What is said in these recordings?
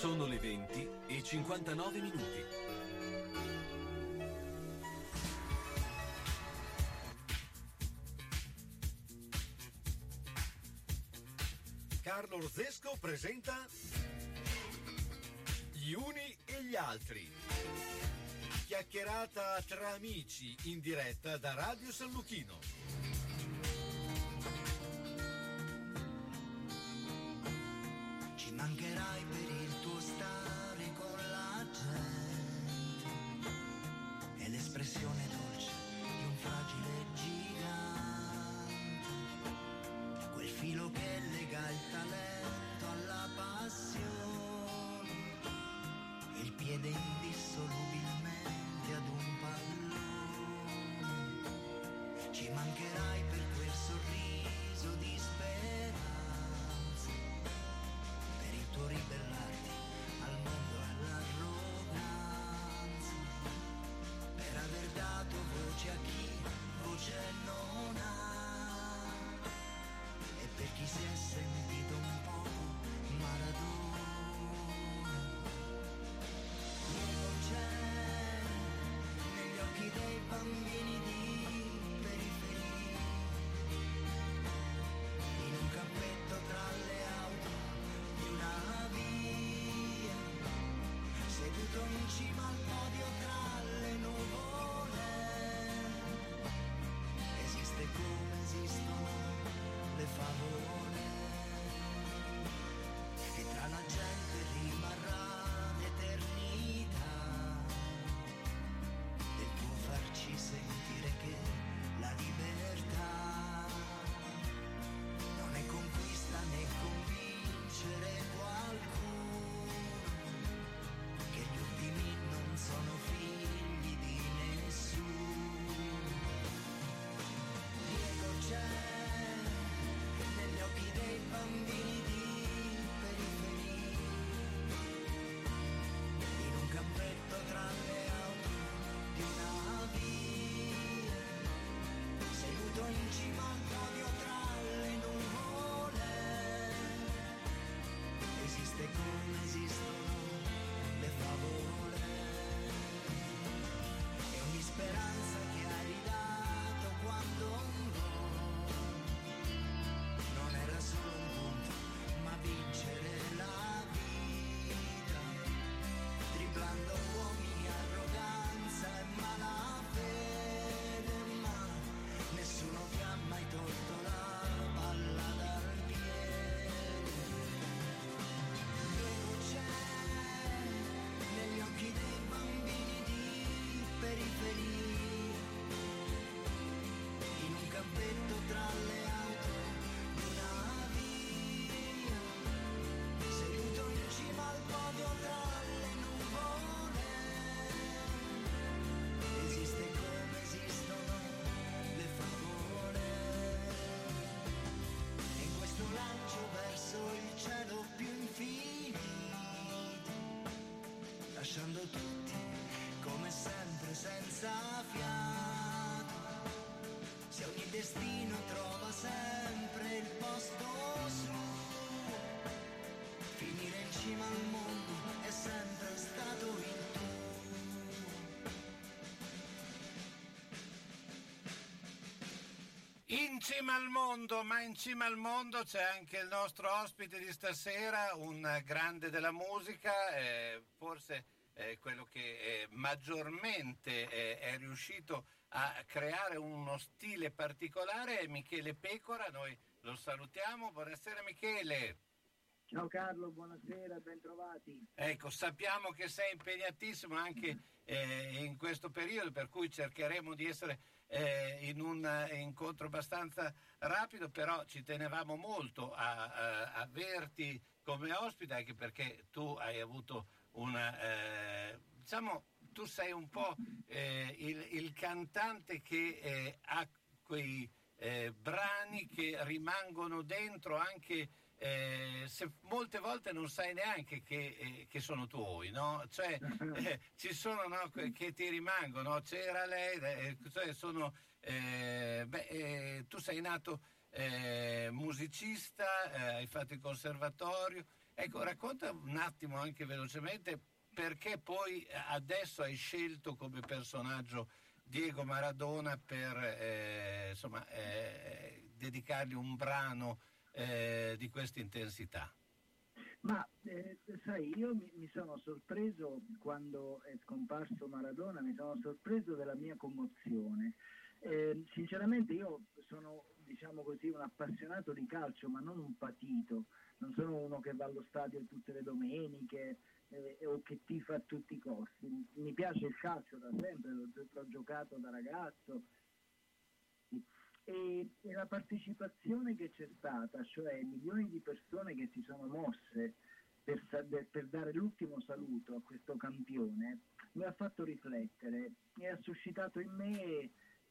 Sono le 20:59. Carlo Rozesco presenta Gli uni e gli altri. Chiacchierata tra amici in diretta da Radio San Luchino. Mancherai per il tuo stare con la gente, è l'espressione dolce di un fragile gigante, quel filo che lega il talento alla passione, il piede indissolubilmente ad un pallone. Ci mancherai per quel sorriso di speranza, ribellarti al mondo e all'arroganza, per aver dato voce a chi voce non ha, e per chi si è sentito un po' Maradona. Non c'è negli occhi dei bambini di periferia, in un campetto tra le auto una via, seduto in cima al podio tra le nuvole, esiste come esistono le favole, e tra la gente rimarrà l'eternità del tuo farci sentire che la libertà non è conquista né convinta qualcuno, che gli ultimi non sono figli di nessuno. Diego c'è negli occhi dei bambini di periferia, in un campetto tra le auto di una via, seduto in cima al podio tra le nuvole, esiste come esistono le favole, e ogni speranza che hai ridato quando non era solo un punto, ma vincere la vita, driblando uomini, arroganza e malafede, ma nessuno ti ha mai tolto la palla dal piede. Negli occhi dei bambini di periferia, in un campetto tra le auto di una via, seduto in cima al podio tra le nuvole, esiste come esistono le favole, e in questo lancio verso il cielo più infinito, lasciando tutti come sempre senza fiato, se ogni destino trova sempre il posto suo, finire in cima al mondo è sempre stato il tuo. In cima al mondo, ma in cima al mondo c'è anche il nostro ospite di stasera, un grande della musica, forse quello che maggiormente è riuscito a creare uno stile particolare è Michele Pecora. Noi lo salutiamo, buonasera Michele. Ciao Carlo, buonasera, bentrovati. Ecco, sappiamo che sei impegnatissimo anche in questo periodo, per cui cercheremo di essere in un incontro abbastanza rapido, però ci tenevamo molto a averti come ospite, anche perché tu hai avuto una diciamo, tu sei un po' il cantante che ha quei brani che rimangono dentro, anche se molte volte non sai neanche che sono tuoi, no? Cioè ci sono, no, che ti rimangono. C'era lei, cioè sono tu sei nato musicista, hai fatto il conservatorio. Ecco, racconta un attimo anche velocemente perché poi adesso hai scelto come personaggio Diego Maradona per dedicargli un brano di questa intensità. Ma sai, io mi sono sorpreso quando è scomparso Maradona, mi sono sorpreso della mia commozione. Sinceramente io sono, diciamo così, un appassionato di calcio, ma non un patito. Non sono uno che va allo stadio tutte le domeniche o che tifa a tutti i costi. Mi piace il calcio da sempre, l'ho giocato da ragazzo. E la partecipazione che c'è stata, cioè milioni di persone che si sono mosse per dare l'ultimo saluto a questo campione, mi ha fatto riflettere e ha suscitato in me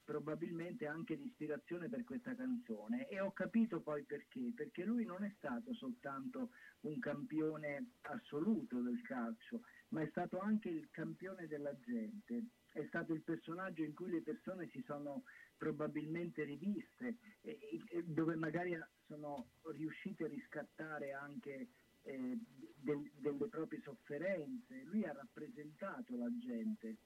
probabilmente anche l'ispirazione per questa canzone. E ho capito poi perché lui non è stato soltanto un campione assoluto del calcio, ma è stato anche il campione della gente, è stato il personaggio in cui le persone si sono probabilmente riviste, dove magari sono riuscite a riscattare anche delle proprie sofferenze. Lui ha rappresentato la gente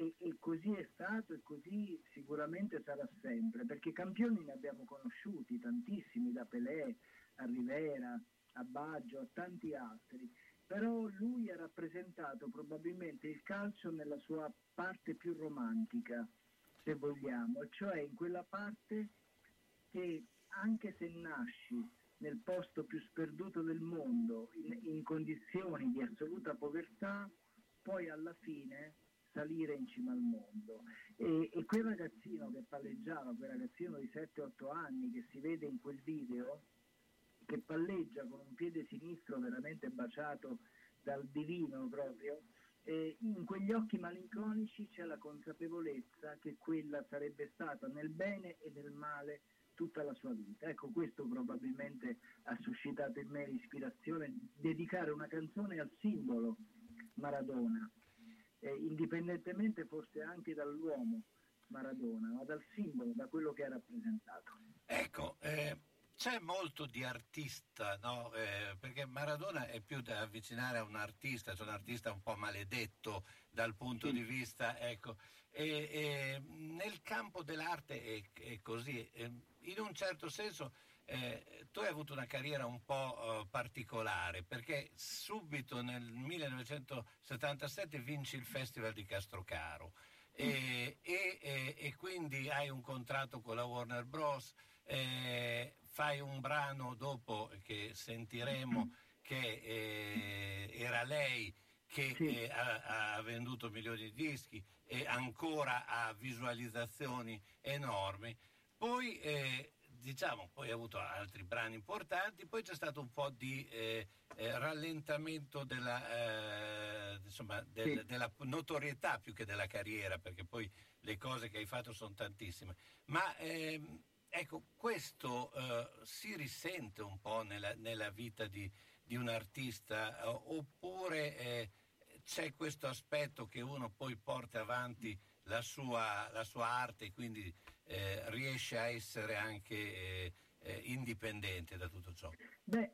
e così è stato e così sicuramente sarà sempre, perché campioni ne abbiamo conosciuti tantissimi, da Pelé a Rivera, a Baggio, a tanti altri, però lui ha rappresentato probabilmente il calcio nella sua parte più romantica, se vogliamo, cioè in quella parte che anche se nasci nel posto più sperduto del mondo, in condizioni di assoluta povertà, poi alla fine salire in cima al mondo. E quel ragazzino che palleggiava, quel ragazzino di 7-8 anni che si vede in quel video, che palleggia con un piede sinistro veramente baciato dal divino proprio, in quegli occhi malinconici c'è la consapevolezza che quella sarebbe stata nel bene e nel male tutta la sua vita. Ecco, questo probabilmente ha suscitato in me l'ispirazione di dedicare una canzone al simbolo Maradona, indipendentemente forse anche dall'uomo Maradona, ma dal simbolo, da quello che ha rappresentato. Ecco, c'è molto di artista, no? Perché Maradona è più da avvicinare a un artista, cioè un artista un po' maledetto dal punto di vista, ecco. E nel campo dell'arte è così. In un certo senso tu hai avuto una carriera un po' particolare, perché subito nel 1977 vinci il Festival di Castrocaro. E quindi hai un contratto con la Warner Bros, fai un brano dopo che sentiremo che era lei che ha venduto milioni di dischi e ancora ha visualizzazioni enormi. Poi poi ha avuto altri brani importanti, poi c'è stato un po' di rallentamento della notorietà più che della carriera, perché poi le cose che hai fatto sono tantissime, ma ecco, questo si risente un po' nella vita di un artista, oppure c'è questo aspetto che uno poi porta avanti la sua arte, quindi riesce a essere anche indipendente da tutto ciò? Beh,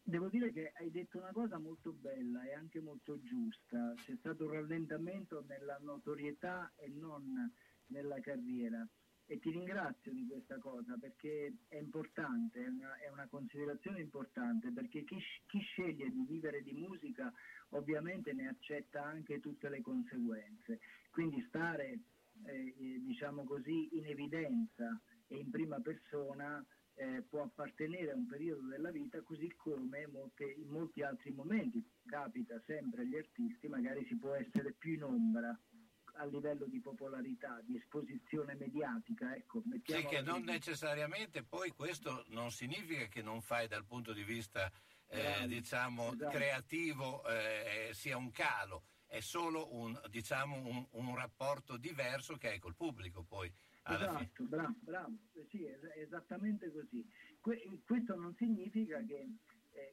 devo dire che hai detto una cosa molto bella e anche molto giusta. C'è stato un rallentamento nella notorietà e non nella carriera, e ti ringrazio di questa cosa, perché è importante, è una considerazione importante, perché chi sceglie di vivere di musica ovviamente ne accetta anche tutte le conseguenze, quindi stare diciamo così in evidenza e in prima persona può appartenere a un periodo della vita, così come in molti altri momenti capita sempre agli artisti, magari si può essere più in ombra a livello di popolarità, di esposizione mediatica, ecco. Sì, che non necessariamente poi questo non significa che non fai dal punto di vista esatto. creativo sia un calo, è solo un rapporto diverso che hai col pubblico poi alla fine. Bravo, sì, esattamente così. Questo non significa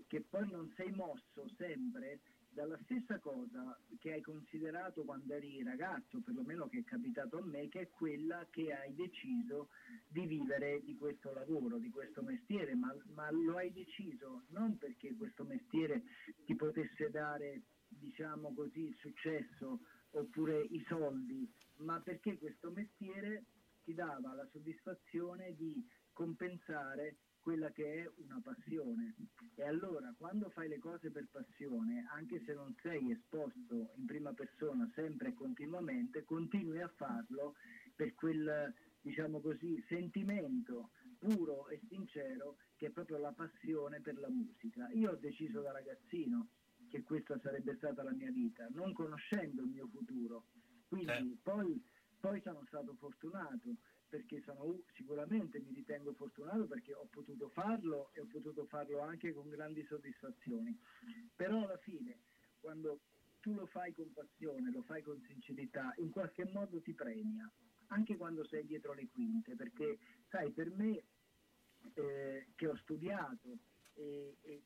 che poi non sei mosso sempre dalla stessa cosa che hai considerato quando eri ragazzo, perlomeno che è capitato a me, che è quella che hai deciso di vivere di questo lavoro, di questo mestiere, ma lo hai deciso non perché questo mestiere ti potesse dare, diciamo così, il successo oppure i soldi, ma perché questo mestiere ti dava la soddisfazione di compensare quella che è una passione. E allora quando fai le cose per passione, anche se non sei esposto in prima persona sempre e continuamente, continui a farlo per quel, diciamo così, sentimento puro e sincero che è proprio la passione per la musica. Io ho deciso da ragazzino che questa sarebbe stata la mia vita, non conoscendo il mio futuro, quindi poi sono stato fortunato, perché sicuramente mi ritengo fortunato perché ho potuto farlo, e ho potuto farlo anche con grandi soddisfazioni. Però alla fine, quando tu lo fai con passione, lo fai con sincerità, in qualche modo ti premia, anche quando sei dietro le quinte, perché sai, per me che ho studiato e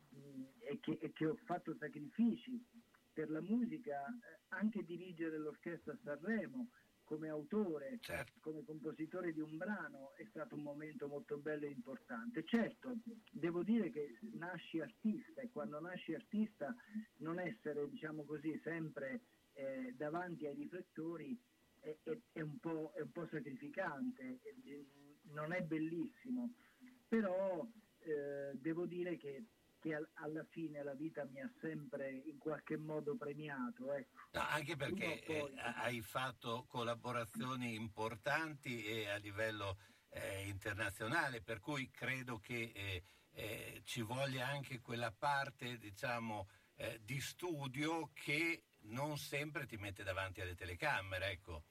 che ho fatto sacrifici per la musica, anche dirigere l'orchestra a Sanremo come autore, certo, come compositore di un brano, è stato un momento molto bello e importante. Certo, devo dire che nasci artista, e quando nasci artista non essere, diciamo così, sempre davanti ai riflettori è un po' sacrificante, non è bellissimo, però devo dire che alla fine la vita mi ha sempre in qualche modo premiato, ecco. No, anche perché hai fatto collaborazioni importanti e a livello internazionale, per cui credo che ci voglia anche quella parte, diciamo, di studio che non sempre ti mette davanti alle telecamere, ecco.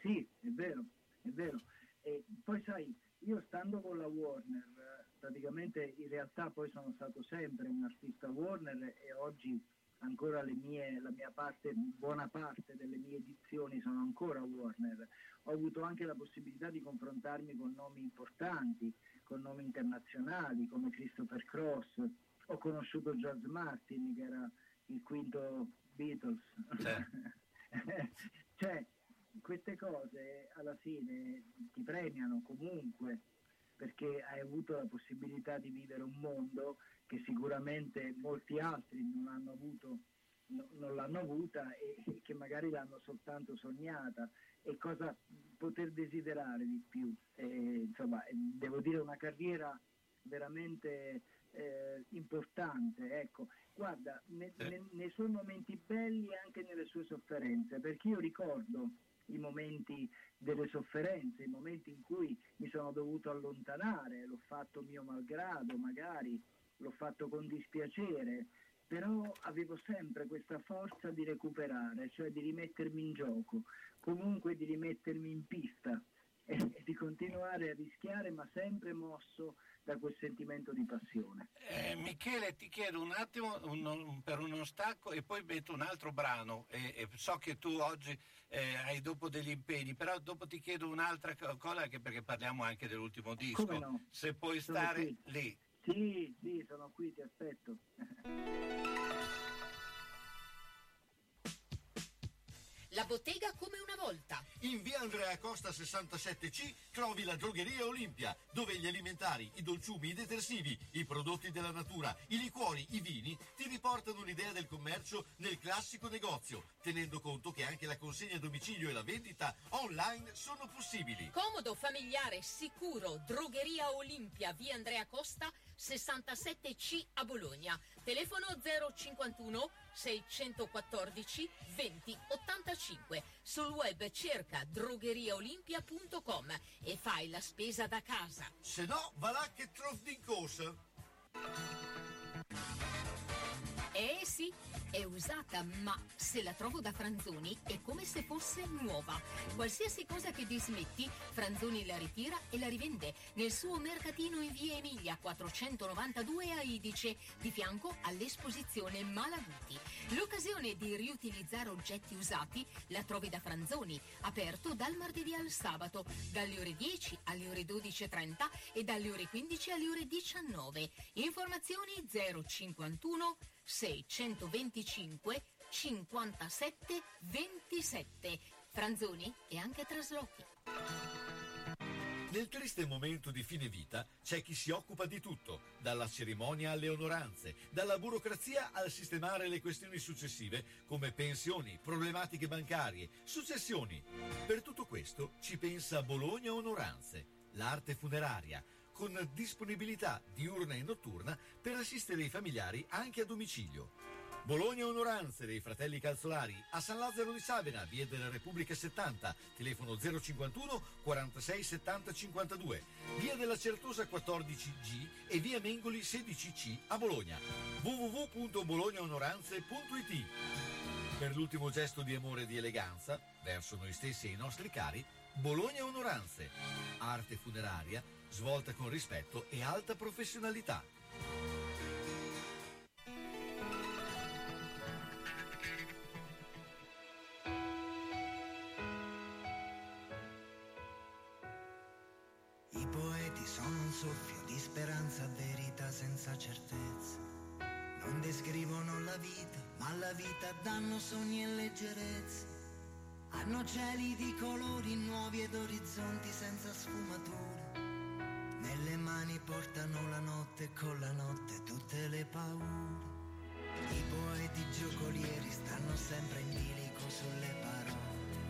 Sì, è vero. E poi sai, io stando con la Warner, praticamente in realtà poi sono stato sempre un artista Warner, e oggi ancora buona parte delle mie edizioni sono ancora Warner. Ho avuto anche la possibilità di confrontarmi con nomi importanti, con nomi internazionali come Christopher Cross. Ho conosciuto George Martin, che era il quinto Beatles. Cioè, queste cose alla fine ti premiano comunque, perché hai avuto la possibilità di vivere un mondo che sicuramente molti altri non l'hanno avuta e che magari l'hanno soltanto sognata, e cosa poter desiderare di più. Insomma, devo dire, una carriera veramente importante, ecco. Guarda, nei suoi momenti belli e anche nelle sue sofferenze, perché io ricordo i momenti delle sofferenze, i momenti in cui mi sono dovuto allontanare, l'ho fatto mio malgrado, magari l'ho fatto con dispiacere, però avevo sempre questa forza di recuperare, cioè di rimettermi in gioco, comunque di rimettermi in pista e di continuare a rischiare, ma sempre mosso da quel sentimento di passione. Michele, ti chiedo un attimo per uno stacco e poi metto un altro brano, e so che tu oggi hai dopo degli impegni, però dopo ti chiedo un'altra cosa, anche perché parliamo anche dell'ultimo disco. Come no? Se puoi sono stare qui. Lì. Sì, sono qui, ti aspetto. La bottega come una volta. In via Andrea Costa 67C trovi la drogheria Olimpia, dove gli alimentari, i dolciumi, i detersivi, i prodotti della natura, i liquori, i vini ti riportano l'idea del commercio nel classico negozio, tenendo conto che anche la consegna a domicilio e la vendita online sono possibili. Comodo, familiare, sicuro. Drogheria Olimpia, via Andrea Costa 67C a Bologna. Telefono 051 614 20 85. Sul web cerca drogheriaolimpia.com e fai la spesa da casa. Se no, va là che trovi di cosa. Eh sì, è usata, ma se la trovo da Franzoni è come se fosse nuova. Qualsiasi cosa che dismetti, Franzoni la ritira e la rivende nel suo mercatino in via Emilia 492 a Idice, di fianco all'esposizione Malaguti. L'occasione di riutilizzare oggetti usati la trovi da Franzoni, aperto dal martedì al sabato, dalle ore 10 alle ore 12.30 e dalle ore 15 alle ore 19. Informazioni 051 625 57 27. Pranzoni e anche traslochi. Nel triste momento di fine vita c'è chi si occupa di tutto, dalla cerimonia alle onoranze, dalla burocrazia al sistemare le questioni successive come pensioni, problematiche bancarie, successioni. Per tutto questo ci pensa Bologna Onoranze, l'arte funeraria, con disponibilità diurna e notturna per assistere i familiari anche a domicilio. Bologna Onoranze dei Fratelli Calzolari a San Lazzaro di Savena, via della Repubblica 70, telefono 051 46 70 52, via della Certosa 14G e via Mengoli 16C a Bologna. www.bolognaonoranze.it. Per l'ultimo gesto di amore e di eleganza verso noi stessi e i nostri cari, Bologna Onoranze, arte funeraria svolta con rispetto e alta professionalità. Soffio di speranza, verità senza certezza. Non descrivono la vita, ma alla vita danno sogni e leggerezza. Hanno cieli di colori nuovi ed orizzonti senza sfumature. Nelle mani portano la notte, con la notte tutte le paure. I poeti giocolieri stanno sempre in bilico sulle parole.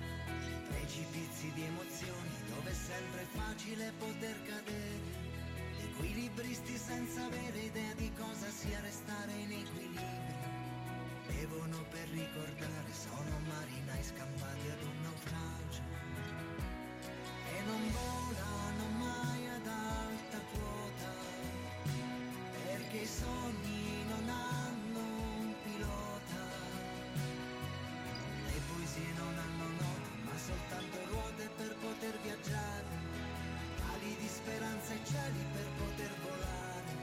Precipizi di emozioni dove è sempre facile poter cadere. Equilibristi senza avere idea di cosa sia restare in equilibrio. Bevono per ricordare, sono marinai scampati ad un naufragio. E non volano mai ad alta quota, perché i sogni non hanno un pilota. Le poesie non hanno nota, ma soltanto ruote per poter viaggiare. Di speranza e cieli per poter volare.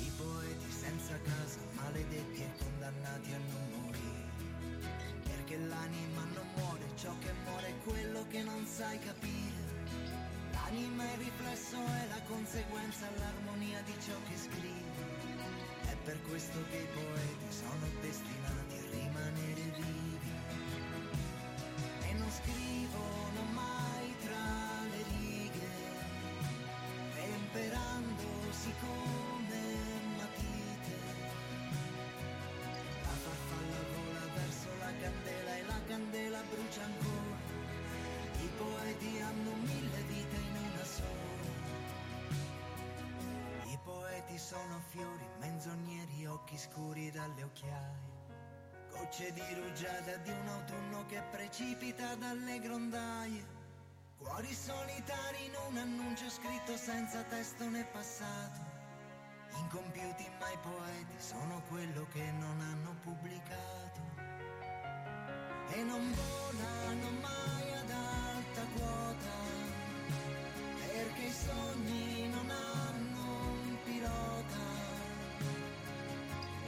I poeti senza casa, maledetti e condannati a non morire, perché l'anima non muore, ciò che muore è quello che non sai capire. L'anima è il riflesso e la conseguenza, l'armonia di ciò che scrivi. È per questo che i poeti sono destinati a rimanere vivi. E non scrivono mai tra le righe, temperandosi come matite. La farfalla vola verso la candela e la candela brucia ancora. I poeti hanno 1000 vite in una sola. I poeti sono fiori, menzogneri, occhi scuri dalle occhiaie, gocce di rugiada di un autunno che precipita dalle grondaie. Cuori solitari in un annuncio scritto senza testo né passato. Incompiuti ma i poeti sono quello che non hanno pubblicato. E non volano mai ad alta quota, perché i sogni non hanno un pilota.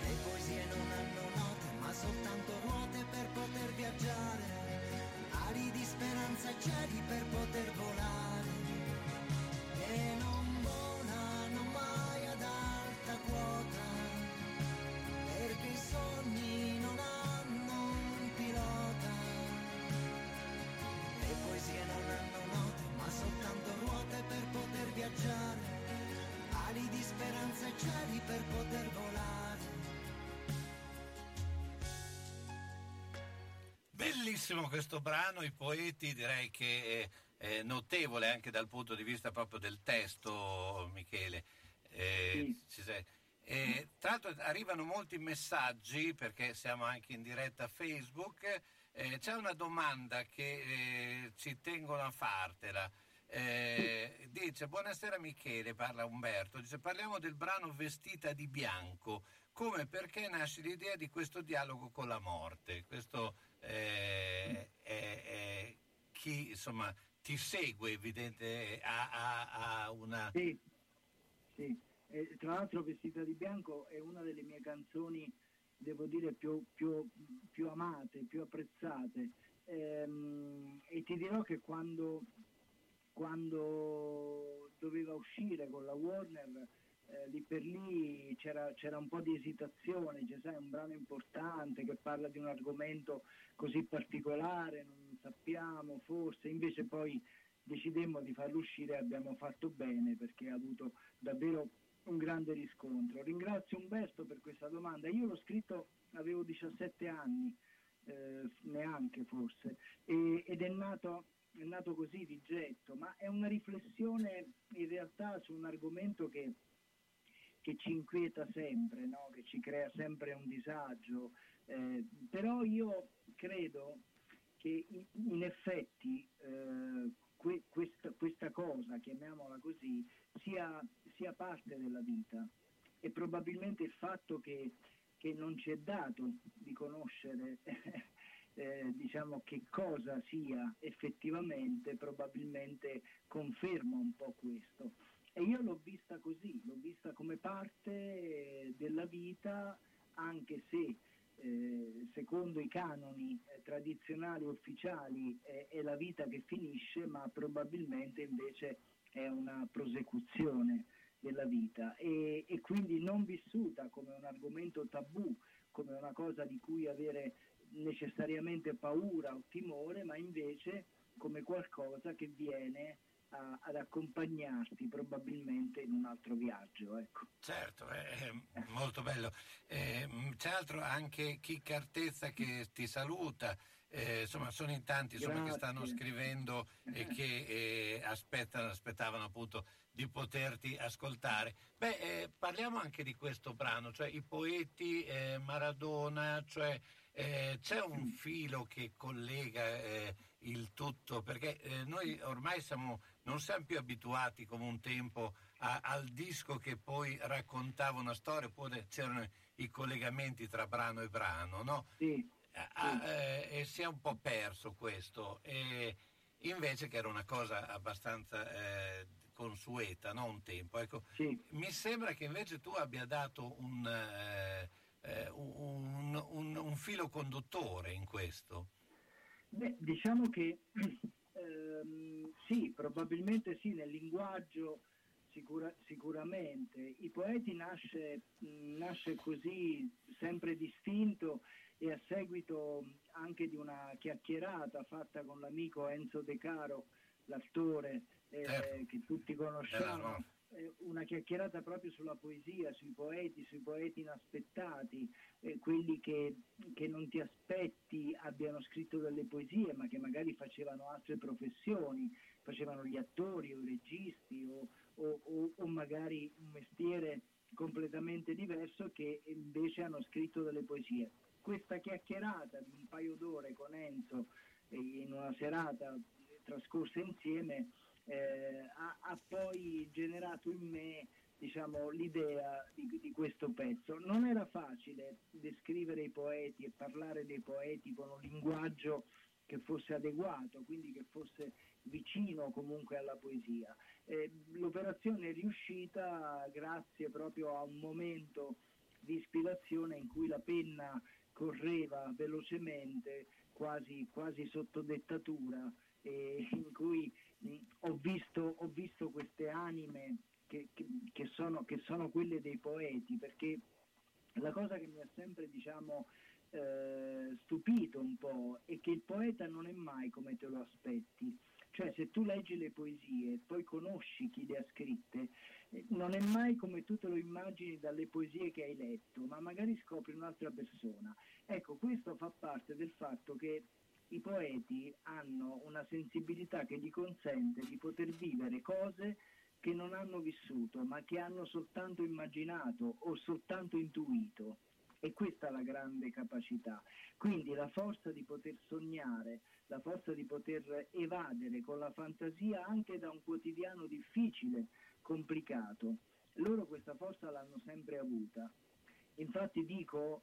Le poesie non hanno note, ma soltanto ruote per poter viaggiare. Ali di speranza e cieli per poter volare. E non volano mai ad alta quota, perché i sogni non hanno un pilota. Le poesie non hanno note, ma soltanto ruote per poter viaggiare. Ali di speranza e cieli per poter volare. Bellissimo questo brano, i poeti, direi che è notevole anche dal punto di vista proprio del testo, Michele. Tra l'altro arrivano molti messaggi perché siamo anche in diretta a Facebook. C'è una domanda che ci tengono a fartela. Dice: buonasera Michele, parla Umberto, dice parliamo del brano Vestita di bianco. Come, perché nasce l'idea di questo dialogo con la morte? Questo chi insomma ti segue evidente ha una... Sì. Tra l'altro Vestita di bianco è una delle mie canzoni, devo dire, più amate, più apprezzate, e ti dirò che quando doveva uscire con la Warner lì per lì c'era un po' di esitazione, cioè, sai, è un brano importante che parla di un argomento così particolare, non sappiamo, forse, invece poi decidemmo di farlo uscire e abbiamo fatto bene perché ha avuto davvero un grande riscontro. Ringrazio Umberto per questa domanda. Io l'ho scritto, avevo 17 anni, neanche forse, ed è nato così di getto, ma è una riflessione in realtà su un argomento che ci inquieta sempre, no? Che ci crea sempre un disagio, però io credo che in effetti questa cosa, chiamiamola così, sia parte della vita, e probabilmente il fatto che non ci è dato di conoscere diciamo che cosa sia effettivamente, probabilmente conferma un po' questo. E io l'ho vista così, l'ho vista come parte della vita, anche se secondo i canoni tradizionali ufficiali è la vita che finisce, ma probabilmente invece è una prosecuzione della vita, e quindi non vissuta come un argomento tabù, come una cosa di cui avere necessariamente paura o timore, ma invece come qualcosa che viene ad accompagnarti probabilmente in un altro viaggio, ecco. Certo, molto bello. C'è altro, anche Chicca Artezza che ti saluta, insomma sono in tanti, insomma, che stanno scrivendo e che aspettavano appunto di poterti ascoltare. Parliamo anche di questo brano, cioè i poeti, Maradona, cioè c'è un filo che collega il tutto, perché noi ormai non siamo più abituati come un tempo al disco che poi raccontava una storia, poi c'erano i collegamenti tra brano e brano, no? Sì. E si è un po' perso questo, e invece che era una cosa abbastanza consueta, no? Un tempo, ecco. Sì. Mi sembra che invece tu abbia dato un filo conduttore in questo. Beh, diciamo che sì, probabilmente sì, nel linguaggio sicuramente. I poeti nasce così, sempre distinto, e a seguito anche di una chiacchierata fatta con l'amico Enzo De Caro, l'attore che tutti conosciamo. Una chiacchierata proprio sulla poesia, sui poeti inaspettati, quelli che non ti aspetti abbiano scritto delle poesie, ma che magari facevano altre professioni, facevano gli attori o i registi o magari un mestiere completamente diverso, che invece hanno scritto delle poesie. Questa chiacchierata di un paio d'ore con Enzo in una serata trascorsa insieme ha poi generato in me, diciamo, l'idea di questo pezzo. Non era facile descrivere i poeti e parlare dei poeti con un linguaggio che fosse adeguato, quindi che fosse vicino comunque alla poesia. L'operazione è riuscita grazie proprio a un momento di ispirazione in cui la penna correva velocemente, quasi sotto dettatura, e in cui ho visto queste anime che sono quelle dei poeti, perché la cosa che mi ha sempre, diciamo, stupito un po' è che il poeta non è mai come te lo aspetti. Cioè, se tu leggi le poesie e poi conosci chi le ha scritte, non è mai come tu te lo immagini dalle poesie che hai letto, ma magari scopri un'altra persona. Ecco, questo fa parte del fatto che i poeti hanno una sensibilità che gli consente di poter vivere cose che non hanno vissuto, ma che hanno soltanto immaginato o soltanto intuito, e questa è la grande capacità. Quindi la forza di poter sognare, la forza di poter evadere con la fantasia anche da un quotidiano difficile, complicato, loro questa forza l'hanno sempre avuta. Infatti dico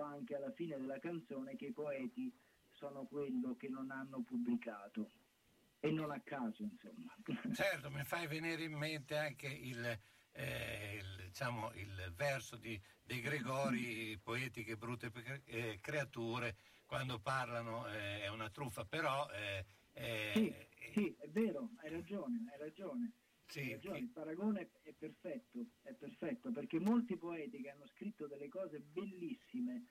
anche alla fine della canzone che i poeti sono quello che non hanno pubblicato, e non a caso, insomma. Certo, mi fai venire in mente anche il verso di De Gregori, poeti che brutte creature, quando parlano è una truffa, però sì, è vero, hai ragione. Sì, sì. Il paragone è perfetto perché molti poeti che hanno scritto delle cose bellissime,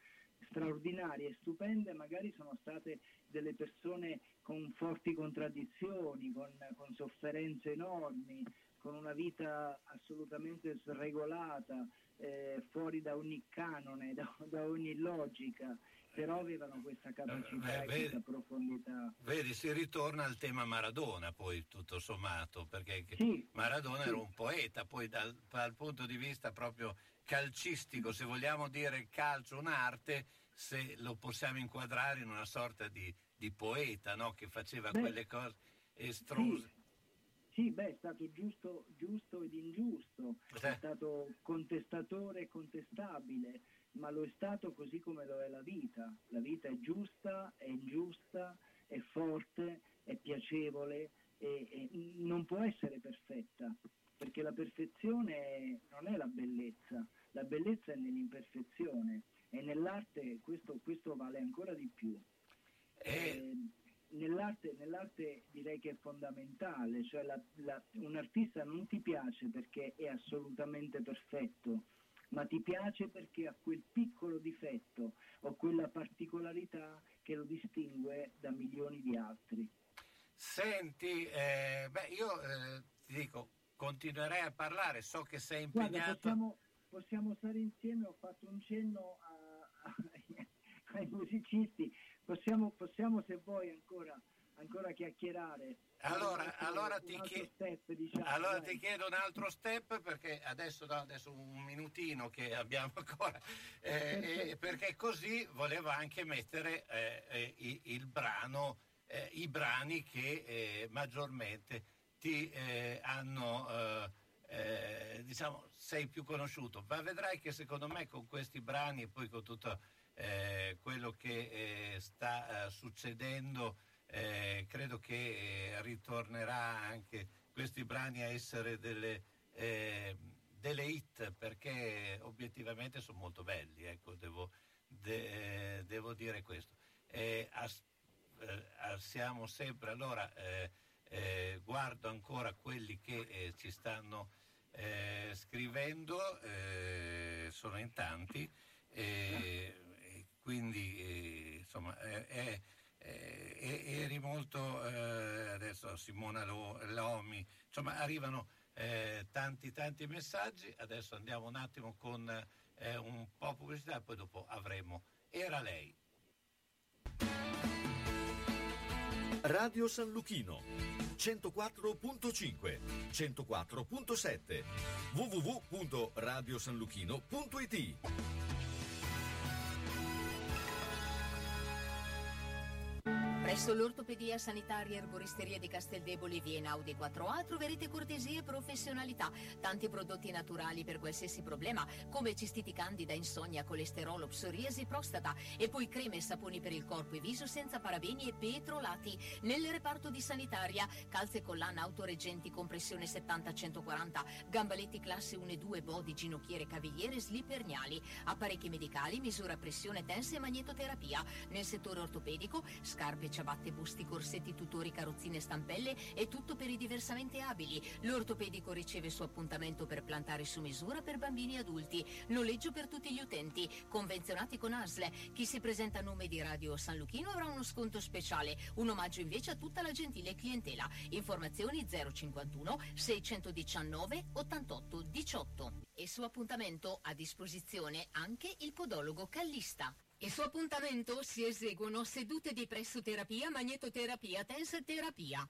straordinarie, stupende, magari sono state delle persone con forti contraddizioni, con sofferenze enormi, con una vita assolutamente sregolata, fuori da ogni canone, da ogni logica, però avevano questa capacità e questa profondità. Vedi, si ritorna al tema Maradona poi tutto sommato, perché sì, Maradona sì, era un poeta, poi dal punto di vista proprio calcistico, se vogliamo dire calcio un'arte, se lo possiamo inquadrare in una sorta di poeta, no? Che faceva quelle cose estruse. Sì. Sì, beh, è stato giusto ed ingiusto, è stato contestatore e contestabile, ma lo è stato così come lo è la vita. La vita è giusta, è ingiusta, è forte, è piacevole e non può essere perfetta, perché la perfezione non è la bellezza è nell'imperfezione e nell'arte questo vale ancora di più. Nell'arte direi che è fondamentale, cioè un artista non ti piace perché è assolutamente perfetto, ma ti piace perché ha quel piccolo difetto o quella particolarità che lo distingue da milioni di altri. Senti, io ti dico, continuerei a parlare, so che sei impegnato. Guarda, possiamo stare insieme, ho fatto un cenno ai musicisti. Possiamo se vuoi ancora chiacchierare. Allora ti chiedo un altro step, perché adesso un minutino che abbiamo ancora, perché così volevo anche mettere il brano, i brani che maggiormente ti hanno, diciamo, sei più conosciuto. Ma vedrai che secondo me con questi brani e poi con tutto quello che sta succedendo, credo che ritornerà anche questi brani a essere delle hit, perché obiettivamente sono molto belli, ecco, devo dire questo. Siamo sempre, allora guardo ancora quelli che ci stanno scrivendo, sono in tanti, quindi insomma eri molto adesso Simona Lomi, insomma arrivano tanti messaggi. Adesso andiamo un attimo con un po' pubblicità e poi dopo avremo Era Lei. Radio San Luchino 104.5 104.7 www.radiosanluchino.it. Presso l'Ortopedia Sanitaria Erboristeria di Casteldeboli, via Einaudi 4A, troverete cortesia e professionalità, tanti prodotti naturali per qualsiasi problema, come cistiti candida, insonnia, colesterolo, psoriasi, prostata, e poi creme e saponi per il corpo e viso senza parabeni e petrolati. Nel reparto di sanitaria, calze collana autoreggenti, compressione 70-140, gambaletti classe 1 e 2, body, ginocchiere, cavigliere, slip erniali, apparecchi medicali, misura pressione, tense e magnetoterapia. Nel settore ortopedico, scarpe, ciabatte, busti, corsetti, tutori, carrozzine, stampelle e tutto per i diversamente abili. L'ortopedico riceve il suo appuntamento per plantare su misura per bambini e adulti. Noleggio per tutti gli utenti, convenzionati con ASL. Chi si presenta a nome di Radio San Luchino avrà uno sconto speciale, un omaggio invece a tutta la gentile clientela. Informazioni 051 619 88 18. E su appuntamento a disposizione anche il podologo callista. Il suo appuntamento si eseguono sedute di pressoterapia, magnetoterapia, tensoterapia.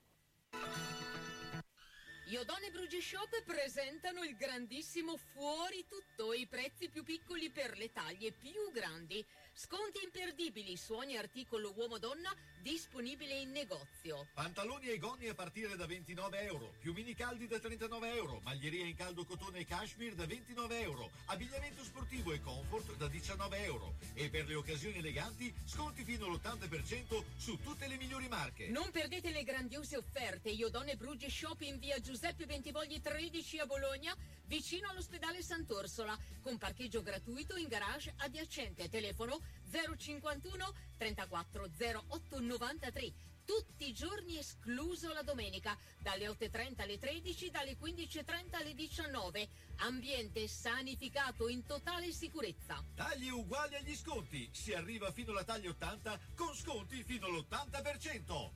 Iodone Brugi Shop presentano il grandissimo Fuori Tutto, i prezzi più piccoli per le taglie più grandi. Sconti imperdibili su ogni articolo uomo-donna disponibile in negozio. Pantaloni e gonni a partire da €29, piumini caldi da €39, maglieria in caldo cotone e cashmere da €29, abbigliamento sportivo e comfort da €19. E per le occasioni eleganti, sconti fino all'80% su tutte le migliori marche. Non perdete le grandiose offerte. Iodone Brugi Shop in via Giuseppe Bentivogli 13 a Bologna, vicino all'ospedale Sant'Orsola, con parcheggio gratuito in garage adiacente. Telefono 051 34 08 93. tutti i giorni escluso la domenica, dalle 8:30 alle 13, dalle 15:30 alle 19. Ambiente sanificato in totale sicurezza. Tagli uguali agli sconti, si arriva fino alla taglia 80 con sconti fino all'80%.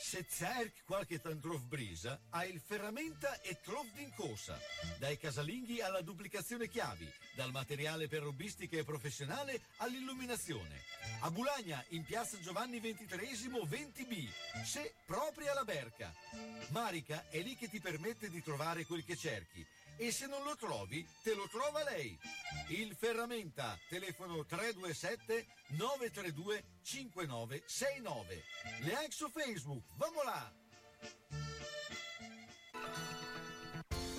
Se cerchi qualche tantrov brisa, hai il Ferramenta e Trov d'Incorsa. Dai casalinghi alla duplicazione chiavi, dal materiale per rubbistica e professionale all'illuminazione. A Bulagna, in piazza Giovanni XXIII 20B, se propria la Berca. Marica è lì che ti permette di trovare quel che cerchi. E se non lo trovi, te lo trova lei. Il Ferramenta, telefono 327-932-5969. Le like su Facebook, vamo là!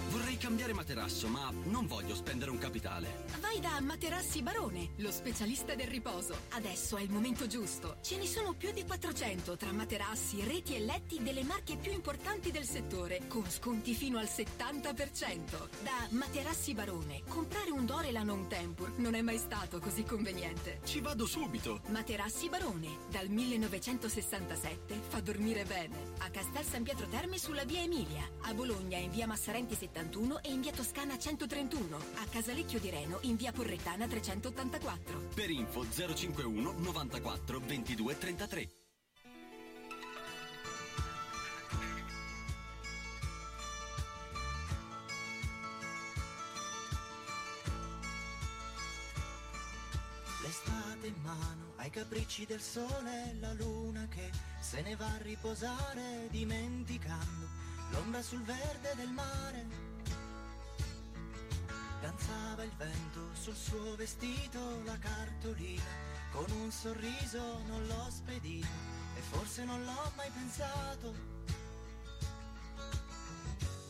Vorrei cambiare materasso, ma non voglio spendere un capitale. Vai da Materassi Barone, lo specialista del riposo. Adesso è il momento giusto. Ce ne sono più di 400 tra materassi, reti e letti delle marche più importanti del settore, con sconti fino al 70%. Da Materassi Barone, comprare un Dorelan o un Tempur non è mai stato così conveniente. Ci vado subito. Materassi Barone, dal 1967, fa dormire bene. A Castel San Pietro Terme sulla via Emilia, a Bologna in via Massarenti 70 e in via Toscana 131, a Casalecchio di Reno in via Porrettana 384. Per info 051 94 22 33. L'estate in mano ai capricci del sole e la luna che se ne va a riposare, dimenticando l'ombra sul verde del mare. Danzava il vento sul suo vestito, la cartolina con un sorriso non l'ho spedito e forse non l'ho mai pensato.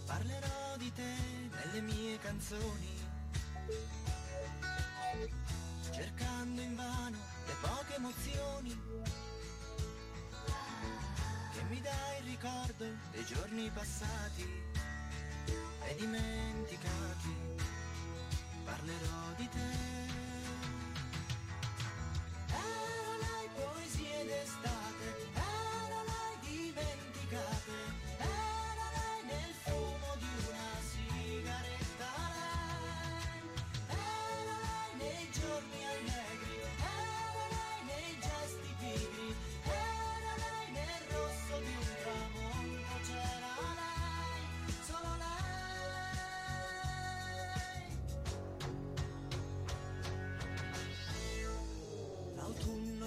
Parlerò di te nelle mie canzoni, cercando invano le poche emozioni che mi dà il ricordo dei giorni passati e dimenticati. Parlerò di te. Erano le poesie d'estate, erano le dimenticate, erano nel fumo di una sigaretta, erano nei giorni allegri, erano nei gesti pigri, erano nel rosso di un tramonto, c'era lei, solo lei.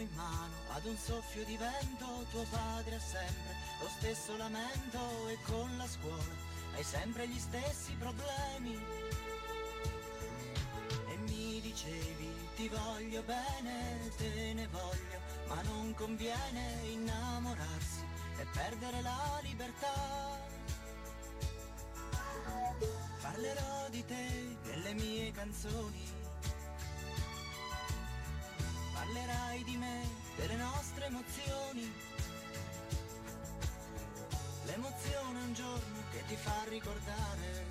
In mano ad un soffio di vento, tuo padre ha sempre lo stesso lamento e con la scuola hai sempre gli stessi problemi. E mi dicevi ti voglio bene, te ne voglio, ma non conviene innamorarsi e perdere la libertà. Parlerò di te nelle mie canzoni, parlerai di me, delle nostre emozioni. L'emozione un giorno che ti fa ricordare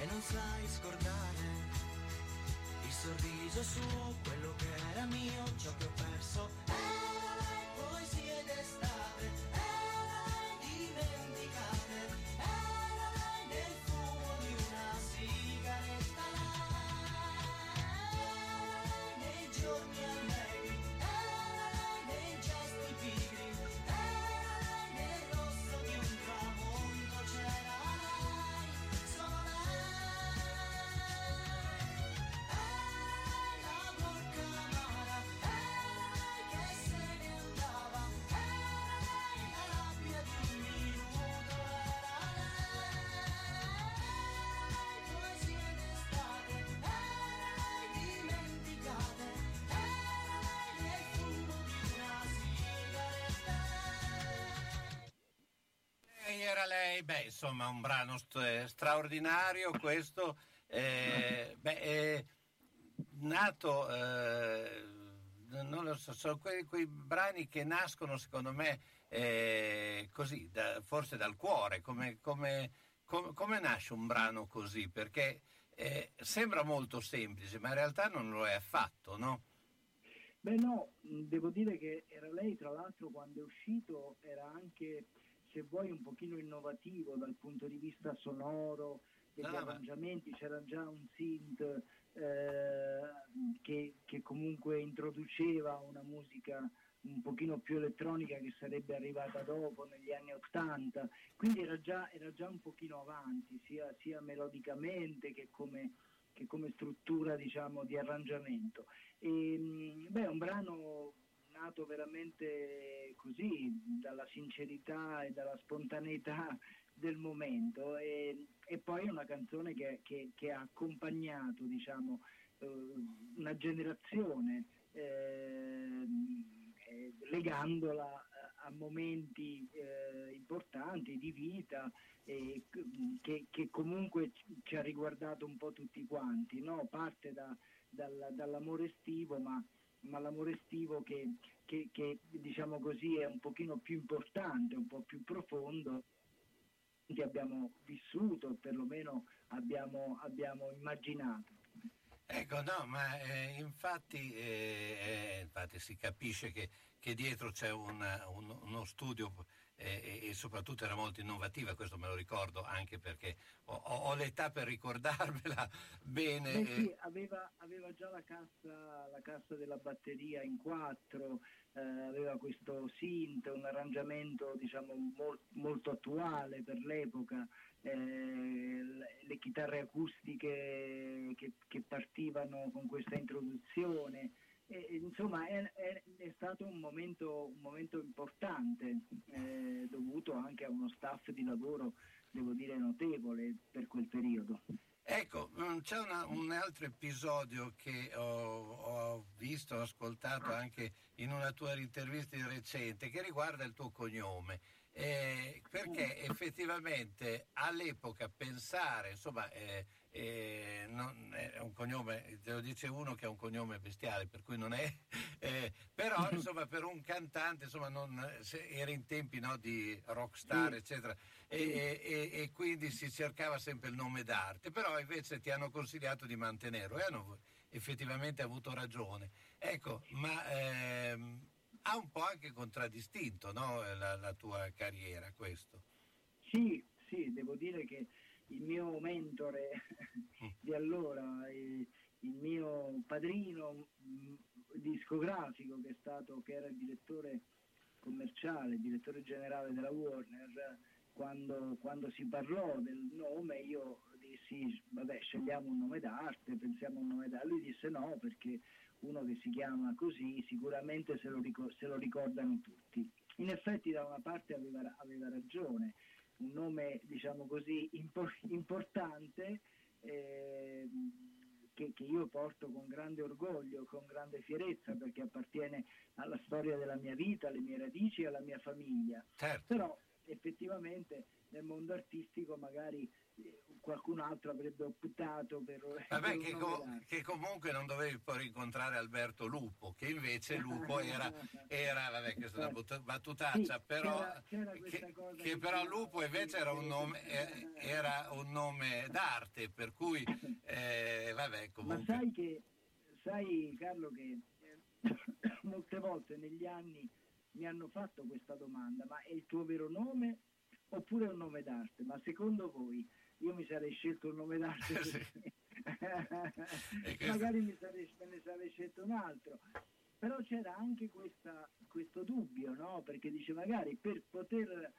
e non sai scordare. Il sorriso suo, quello che era mio, ciò che ho perso. Eravai poesie d'estate, eravai dimenticate, eravai nel fumo di una sigaretta. Era lei, beh, insomma, un brano straordinario questo, nato, non lo so, sono quei brani che nascono secondo me così, forse dal cuore, come nasce un brano così, perché sembra molto semplice, ma in realtà non lo è affatto, no? Beh no, devo dire che era lei, tra l'altro quando è uscito era anche, se vuoi, un pochino innovativo dal punto di vista sonoro, degli arrangiamenti, c'era già un synth che comunque introduceva una musica un pochino più elettronica che sarebbe arrivata dopo negli anni '80, quindi era già un pochino avanti sia melodicamente che come struttura, diciamo, di arrangiamento. È un brano nato veramente così, dalla sincerità e dalla spontaneità del momento, e poi è una canzone che ha accompagnato, diciamo, una generazione, legandola a momenti importanti di vita che comunque ci ha riguardato un po' tutti quanti, no? Parte dall'amore estivo, ma l'amore estivo che diciamo così è un pochino più importante, un po' più profondo, che abbiamo vissuto, o perlomeno abbiamo immaginato. Ecco, no, ma infatti si capisce che dietro c'è uno studio e soprattutto era molto innovativa, questo me lo ricordo anche perché ho l'età per ricordarmela bene. Sì, aveva già la cassa della batteria in 4, aveva questo synth, un arrangiamento, diciamo, molto attuale per l'epoca, le chitarre acustiche che partivano con questa introduzione. Insomma è stato un momento importante, dovuto anche a uno staff di lavoro, devo dire, notevole per quel periodo. Ecco, c'è un altro episodio che ho visto, ho ascoltato anche in una tua intervista recente, che riguarda il tuo cognome, perché effettivamente all'epoca pensare, insomma, non è un cognome, te lo dice uno che è un cognome bestiale, per cui non è, però insomma per un cantante, insomma, non era in tempi, no, di rockstar, sì, eccetera, e quindi si cercava sempre il nome d'arte, però invece ti hanno consigliato di mantenerlo e hanno effettivamente avuto ragione. Ecco, ma ha un po' anche contraddistinto, no, la tua carriera, questo. Sì, devo dire che il mio mentore di allora, il mio padrino discografico, che era il direttore commerciale, direttore generale della Warner, quando si parlò del nome io dissi: vabbè, scegliamo un nome d'arte, pensiamo a un nome d'arte. Lui disse no, perché uno che si chiama così sicuramente se lo ricordano tutti. In effetti da una parte aveva ragione, un nome, diciamo così, importante, che io porto con grande orgoglio, con grande fierezza, perché appartiene alla storia della mia vita, alle mie radici e alla mia famiglia. Certo. Però effettivamente nel mondo artistico magari qualcun altro avrebbe optato per... Vabbè, che comunque non dovevi poi rincontrare Alberto Lupo, che invece Lupo era vabbè, questa è una battutaccia, sì, però c'era questa cosa che però Lupo invece era un nome d'arte, per cui vabbè, comunque. Ma sai Carlo che molte volte negli anni mi hanno fatto questa domanda: ma è il tuo vero nome oppure un nome d'arte? Ma secondo voi io mi sarei scelto un nome d'arte? Magari me ne sarei scelto un altro, però c'era anche questo dubbio, no? Perché dice, magari per poter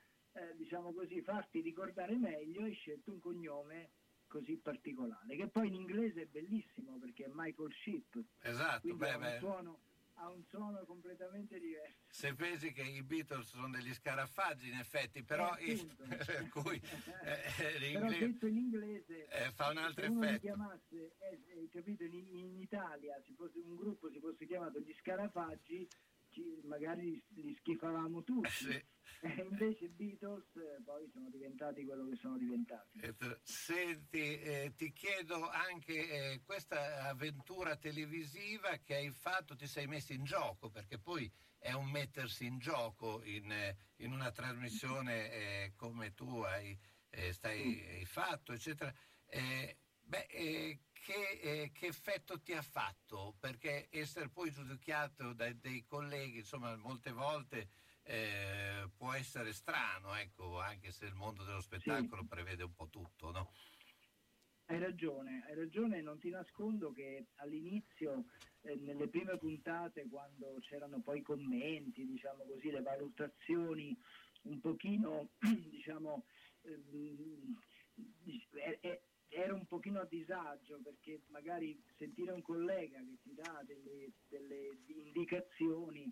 diciamo così farti ricordare meglio hai scelto un cognome così particolare, che poi in inglese è bellissimo perché è Michael Shipp. Esatto, beh. Ha un suono completamente diverso. Se pensi che i Beatles sono degli scarafaggi, in effetti, però per cui detto in inglese fa un altro effetto. Se uno chiamasse, capito, in Italia si fosse chiamato gli Scarafaggi, magari li schifavamo tutti, sì. Invece Beatles poi sono diventati quello che sono diventati. Senti, ti chiedo anche questa avventura televisiva che hai fatto, ti sei messo in gioco, perché poi è un mettersi in gioco in una trasmissione come tu hai fatto, eccetera. che effetto ti ha fatto? Perché essere poi giudicato da dei colleghi, insomma, molte volte può essere strano, ecco, anche se il mondo dello spettacolo sì, prevede un po' tutto, no? Hai ragione, non ti nascondo che all'inizio, nelle prime puntate, quando c'erano poi i commenti, diciamo così, le valutazioni, un pochino, diciamo, era un pochino a disagio, perché magari sentire un collega che ti dà delle indicazioni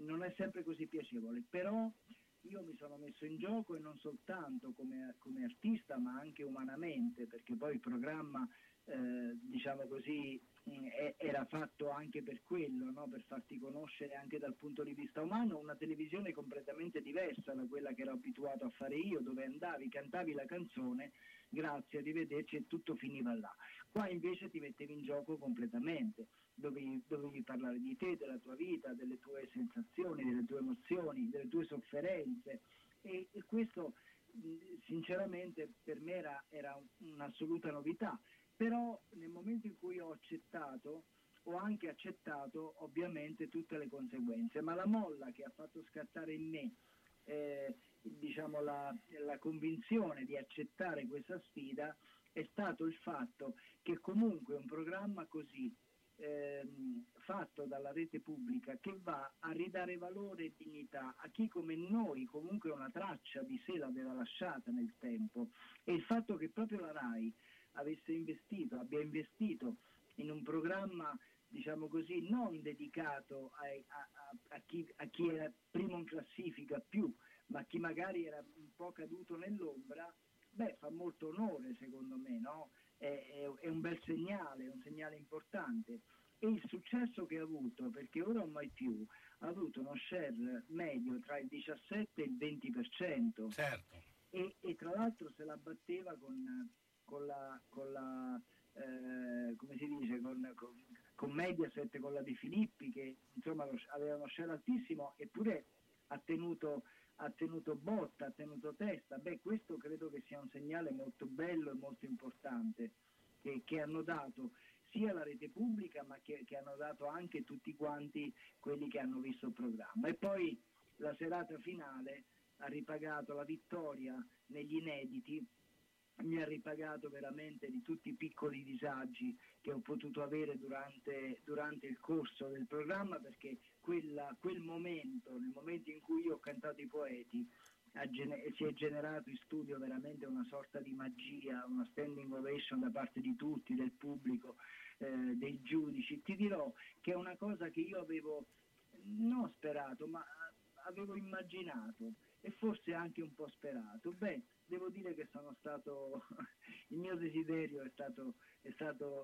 non è sempre così piacevole, però io mi sono messo in gioco, e non soltanto come artista ma anche umanamente, perché poi il programma, diciamo così, era fatto anche per quello, no? Per farti conoscere anche dal punto di vista umano, una televisione completamente diversa da quella che ero abituato a fare io, dove andavi, cantavi la canzone, grazie, arrivederci, e tutto finiva là. Qua invece ti mettevi in gioco completamente, dovevi parlare di te, della tua vita, delle tue sensazioni, delle tue emozioni, delle tue sofferenze, e questo sinceramente per me era un'assoluta novità. Però nel momento in cui ho accettato, ho anche accettato ovviamente tutte le conseguenze, ma la molla che ha fatto scattare in me diciamo la convinzione di accettare questa sfida è stato il fatto che comunque un programma così fatto dalla rete pubblica, che va a ridare valore e dignità a chi come noi comunque una traccia di sé l'aveva lasciata nel tempo, e il fatto che proprio la RAI abbia investito in un programma, diciamo così, non dedicato a chi era primo in classifica più, ma chi magari era un po' caduto nell'ombra, beh, fa molto onore secondo me, no? È un bel segnale, è un segnale importante. E il successo che ha avuto, perché ora o mai più, ha avuto uno share medio tra il 17 e il 20%. Certo. E tra l'altro se la batteva con la come si dice, con Mediaset, con la De Filippi, che insomma aveva uno share altissimo, eppure ha tenuto botta, ha tenuto testa. Beh, questo credo che sia un segnale molto bello e molto importante che hanno dato sia la rete pubblica, ma che hanno dato anche tutti quanti quelli che hanno visto il programma. E poi la serata finale ha ripagato la vittoria negli inediti, mi ha ripagato veramente di tutti i piccoli disagi che ho potuto avere durante il corso del programma, perché quel momento, nel momento in cui io ho cantato i poeti, si è generato in studio veramente una sorta di magia, una standing ovation da parte di tutti, del pubblico, dei giudici. Ti dirò che è una cosa che io avevo non sperato, ma avevo immaginato e forse anche un po' sperato. Beh, devo dire che il mio desiderio è stato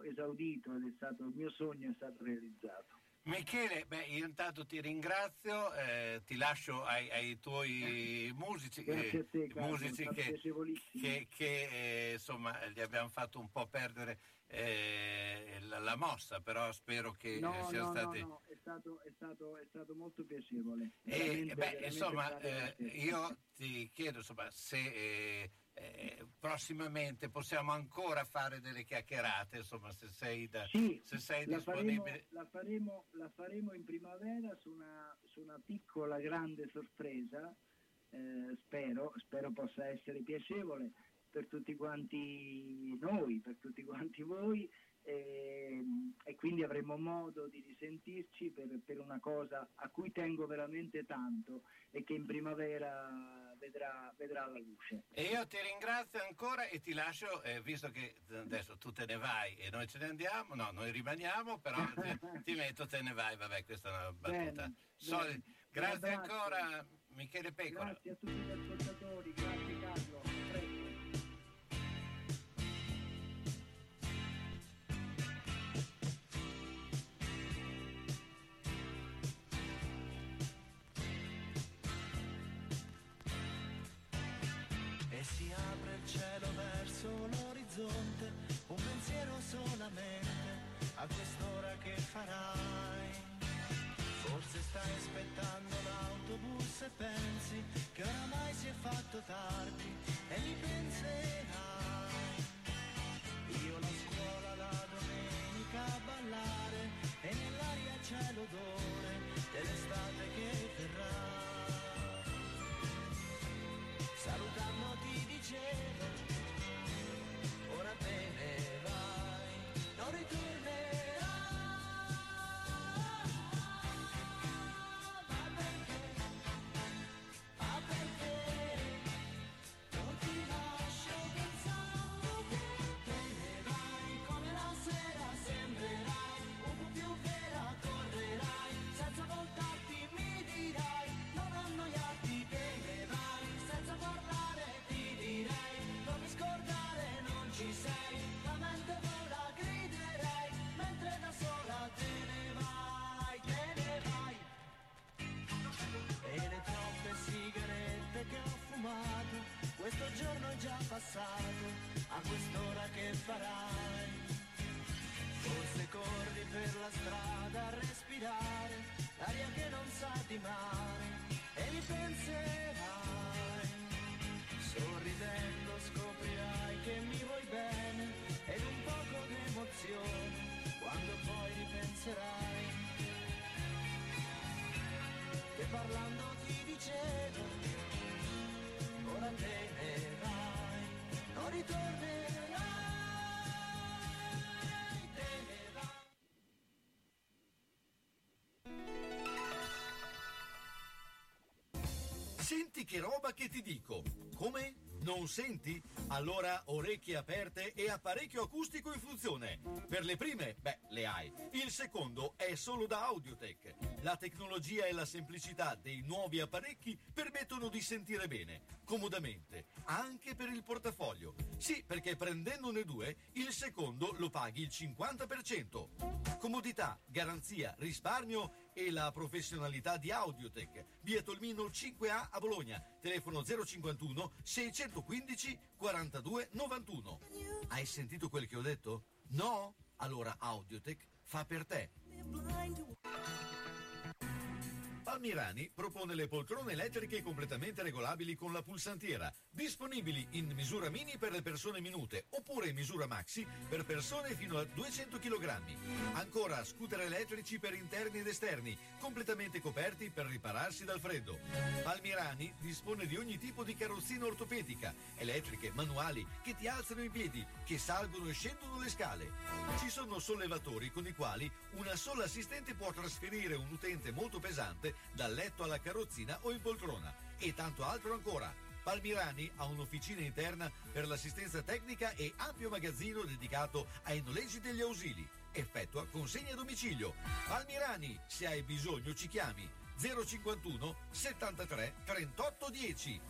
esaudito, ed il mio sogno è stato realizzato. Michele, beh, io intanto ti ringrazio, ti lascio ai tuoi musici, te, Carlo, musici che insomma gli abbiamo fatto un po' perdere la mossa, però spero che siano stati. No, è stato molto piacevole. Veramente insomma, io ti chiedo insomma se prossimamente possiamo ancora fare delle chiacchierate, insomma, se sei disponibile. La faremo in primavera su una piccola grande sorpresa, spero possa essere piacevole per tutti quanti noi, per tutti quanti voi, e quindi avremo modo di risentirci per una cosa a cui tengo veramente tanto e che in primavera vedrà la luce. E io ti ringrazio ancora e ti lascio, visto che adesso tu te ne vai e noi ce ne andiamo, no, noi rimaniamo, però ti metto, te ne vai, vabbè, questa è una battuta. Grazie ancora Michele Pecora. Grazie a tutti gli ascoltatori, grazie Carlo, a presto. Si apre il cielo verso l'orizzonte, un pensiero solamente a quest'ora che farai. Forse stai aspettando l'autobus e pensi che oramai si è fatto tardi e sudore dell'estate che verrà. Salutarlo ti dicevo, ora te ne vai, non ritornerai. Ma perché non ti lascio pensare che te ne vai, come la sera sembrerai un po' più vera, correrai, senza voltarti mi dirai, non annoiarti te ne vai, senza parlare ti direi, non mi scordare non ci sei, la mente vola griderei, mentre da sola te ne vai, te ne vai. E le troppe sigarette che ho fumato, questo giorno è già passato, a quest'ora che farai? Forse corri per la strada a respirare l'aria che non sa di mare e li penserai. Sorridendo scoprirai che mi vuoi bene ed un poco d'emozione quando poi ripenserai. Che parlando ti dicevo, ora te ne vai, non ritornerai. Senti che roba che ti dico. Come? Non senti? Allora orecchie aperte e apparecchio acustico in funzione. Per le prime, beh, le hai. Il secondo è solo da Audiotech. La tecnologia e la semplicità dei nuovi apparecchi permettono di sentire bene, comodamente, anche per il portafoglio. Sì, perché prendendone due, il secondo lo paghi il 50%. Comodità, garanzia, risparmio e la professionalità di Audiotech. Via Tolmino 5A a Bologna. Telefono 051 615 42 91. Hai sentito quel che ho detto? No? Allora Audiotech fa per te. Palmirani propone le poltrone elettriche completamente regolabili con la pulsantiera, disponibili in misura mini per le persone minute oppure in misura maxi per persone fino a 200 kg. Ancora scooter elettrici per interni ed esterni, completamente coperti per ripararsi dal freddo. Palmirani dispone di ogni tipo di carrozzina ortopedica, elettriche, manuali, che ti alzano i piedi, che salgono e scendono le scale. Ci sono sollevatori con i quali una sola assistente può trasferire un utente molto pesante dal letto alla carrozzina o in poltrona, e tanto altro ancora. Palmirani ha un'officina interna per l'assistenza tecnica e ampio magazzino dedicato ai noleggi degli ausili. Effettua consegna a domicilio. Palmirani, se hai bisogno ci chiami 051 73 38 10.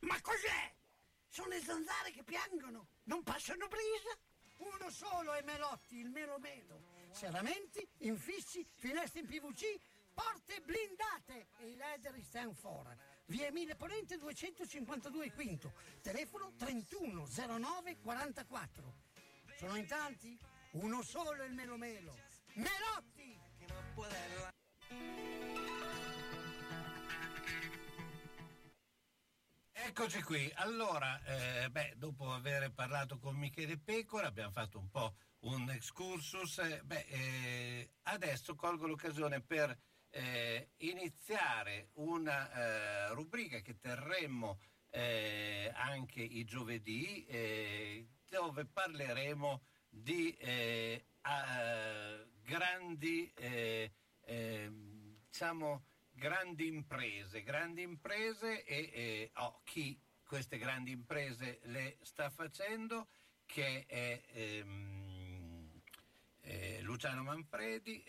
Ma cos'è? Sono le zanzare che piangono, non passano brisa. Uno solo è Melotti, il Melomedo. Serramenti, infissi, finestre in PVC, porte blindate e i leder stand for. Via Emile Ponente 252 Quinto, telefono 31 09 44. Sono in tanti? Uno solo è il Melomelo. Melotti! Eccoci qui, allora, dopo aver parlato con Michele Pecora abbiamo fatto un po' un excursus, adesso colgo l'occasione per iniziare una rubrica che terremo anche i giovedì, dove parleremo di grandi imprese chi queste grandi imprese le sta facendo, che è Luciano Manfredi.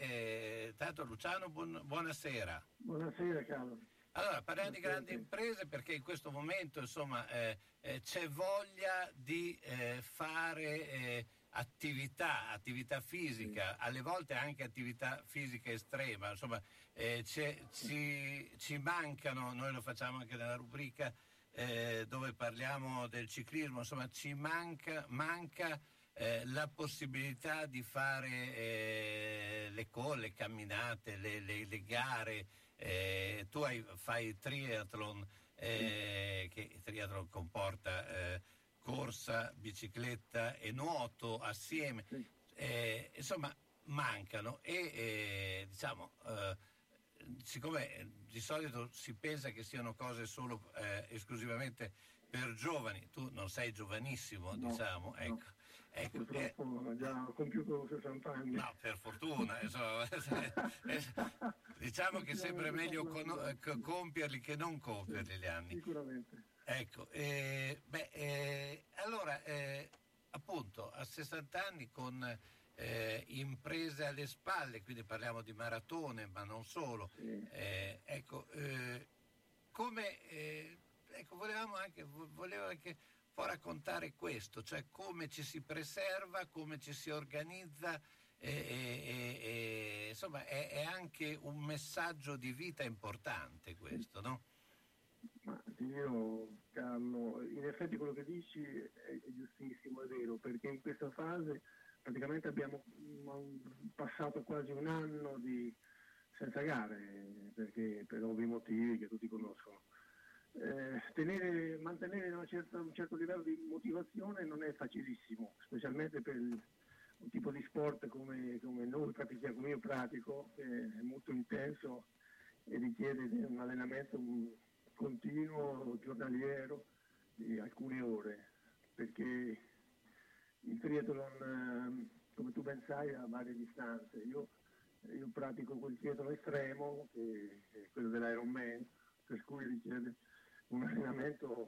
Tanto Luciano, buonasera. Buonasera Carlo. Allora, parliamo di grandi imprese perché in questo momento c'è voglia di fare attività fisica, alle volte anche attività fisica estrema, insomma ci mancano, noi lo facciamo anche nella rubrica dove parliamo del ciclismo, insomma ci manca la possibilità di fare le colle, camminate, le gare. Tu fai triathlon, che triathlon comporta corsa corsa, bicicletta e nuoto assieme, sì. Insomma mancano e diciamo siccome di solito si pensa che siano cose solo esclusivamente per giovani, tu non sei giovanissimo, no, diciamo, ecco. No. Ecco, purtroppo già ho compiuto 60 anni. No, per fortuna. Insomma, diciamo che è sempre meglio compierli che non compierli, sì, gli anni. Sicuramente. Ecco, allora, appunto, a 60 anni con imprese alle spalle, quindi parliamo di maratone, ma non solo. Sì. Ecco, come... ecco, volevo anche un po' raccontare questo, cioè come ci si preserva, come ci si organizza, insomma è anche un messaggio di vita importante questo, no? Ma io, Carlo, in effetti quello che dici è giustissimo, è vero, perché in questa fase praticamente abbiamo passato quasi un anno senza gare, perché per ovvi motivi che tutti conoscono. Mantenere un certo livello di motivazione non è facilissimo, specialmente per un tipo di sport come noi pratichiamo, come io pratico, che è molto intenso e richiede un allenamento continuo, giornaliero, di alcune ore, perché il triathlon, come tu ben sai, ha varie distanze. Io pratico quel triathlon estremo, che è quello dell'Ironman, per cui richiede un allenamento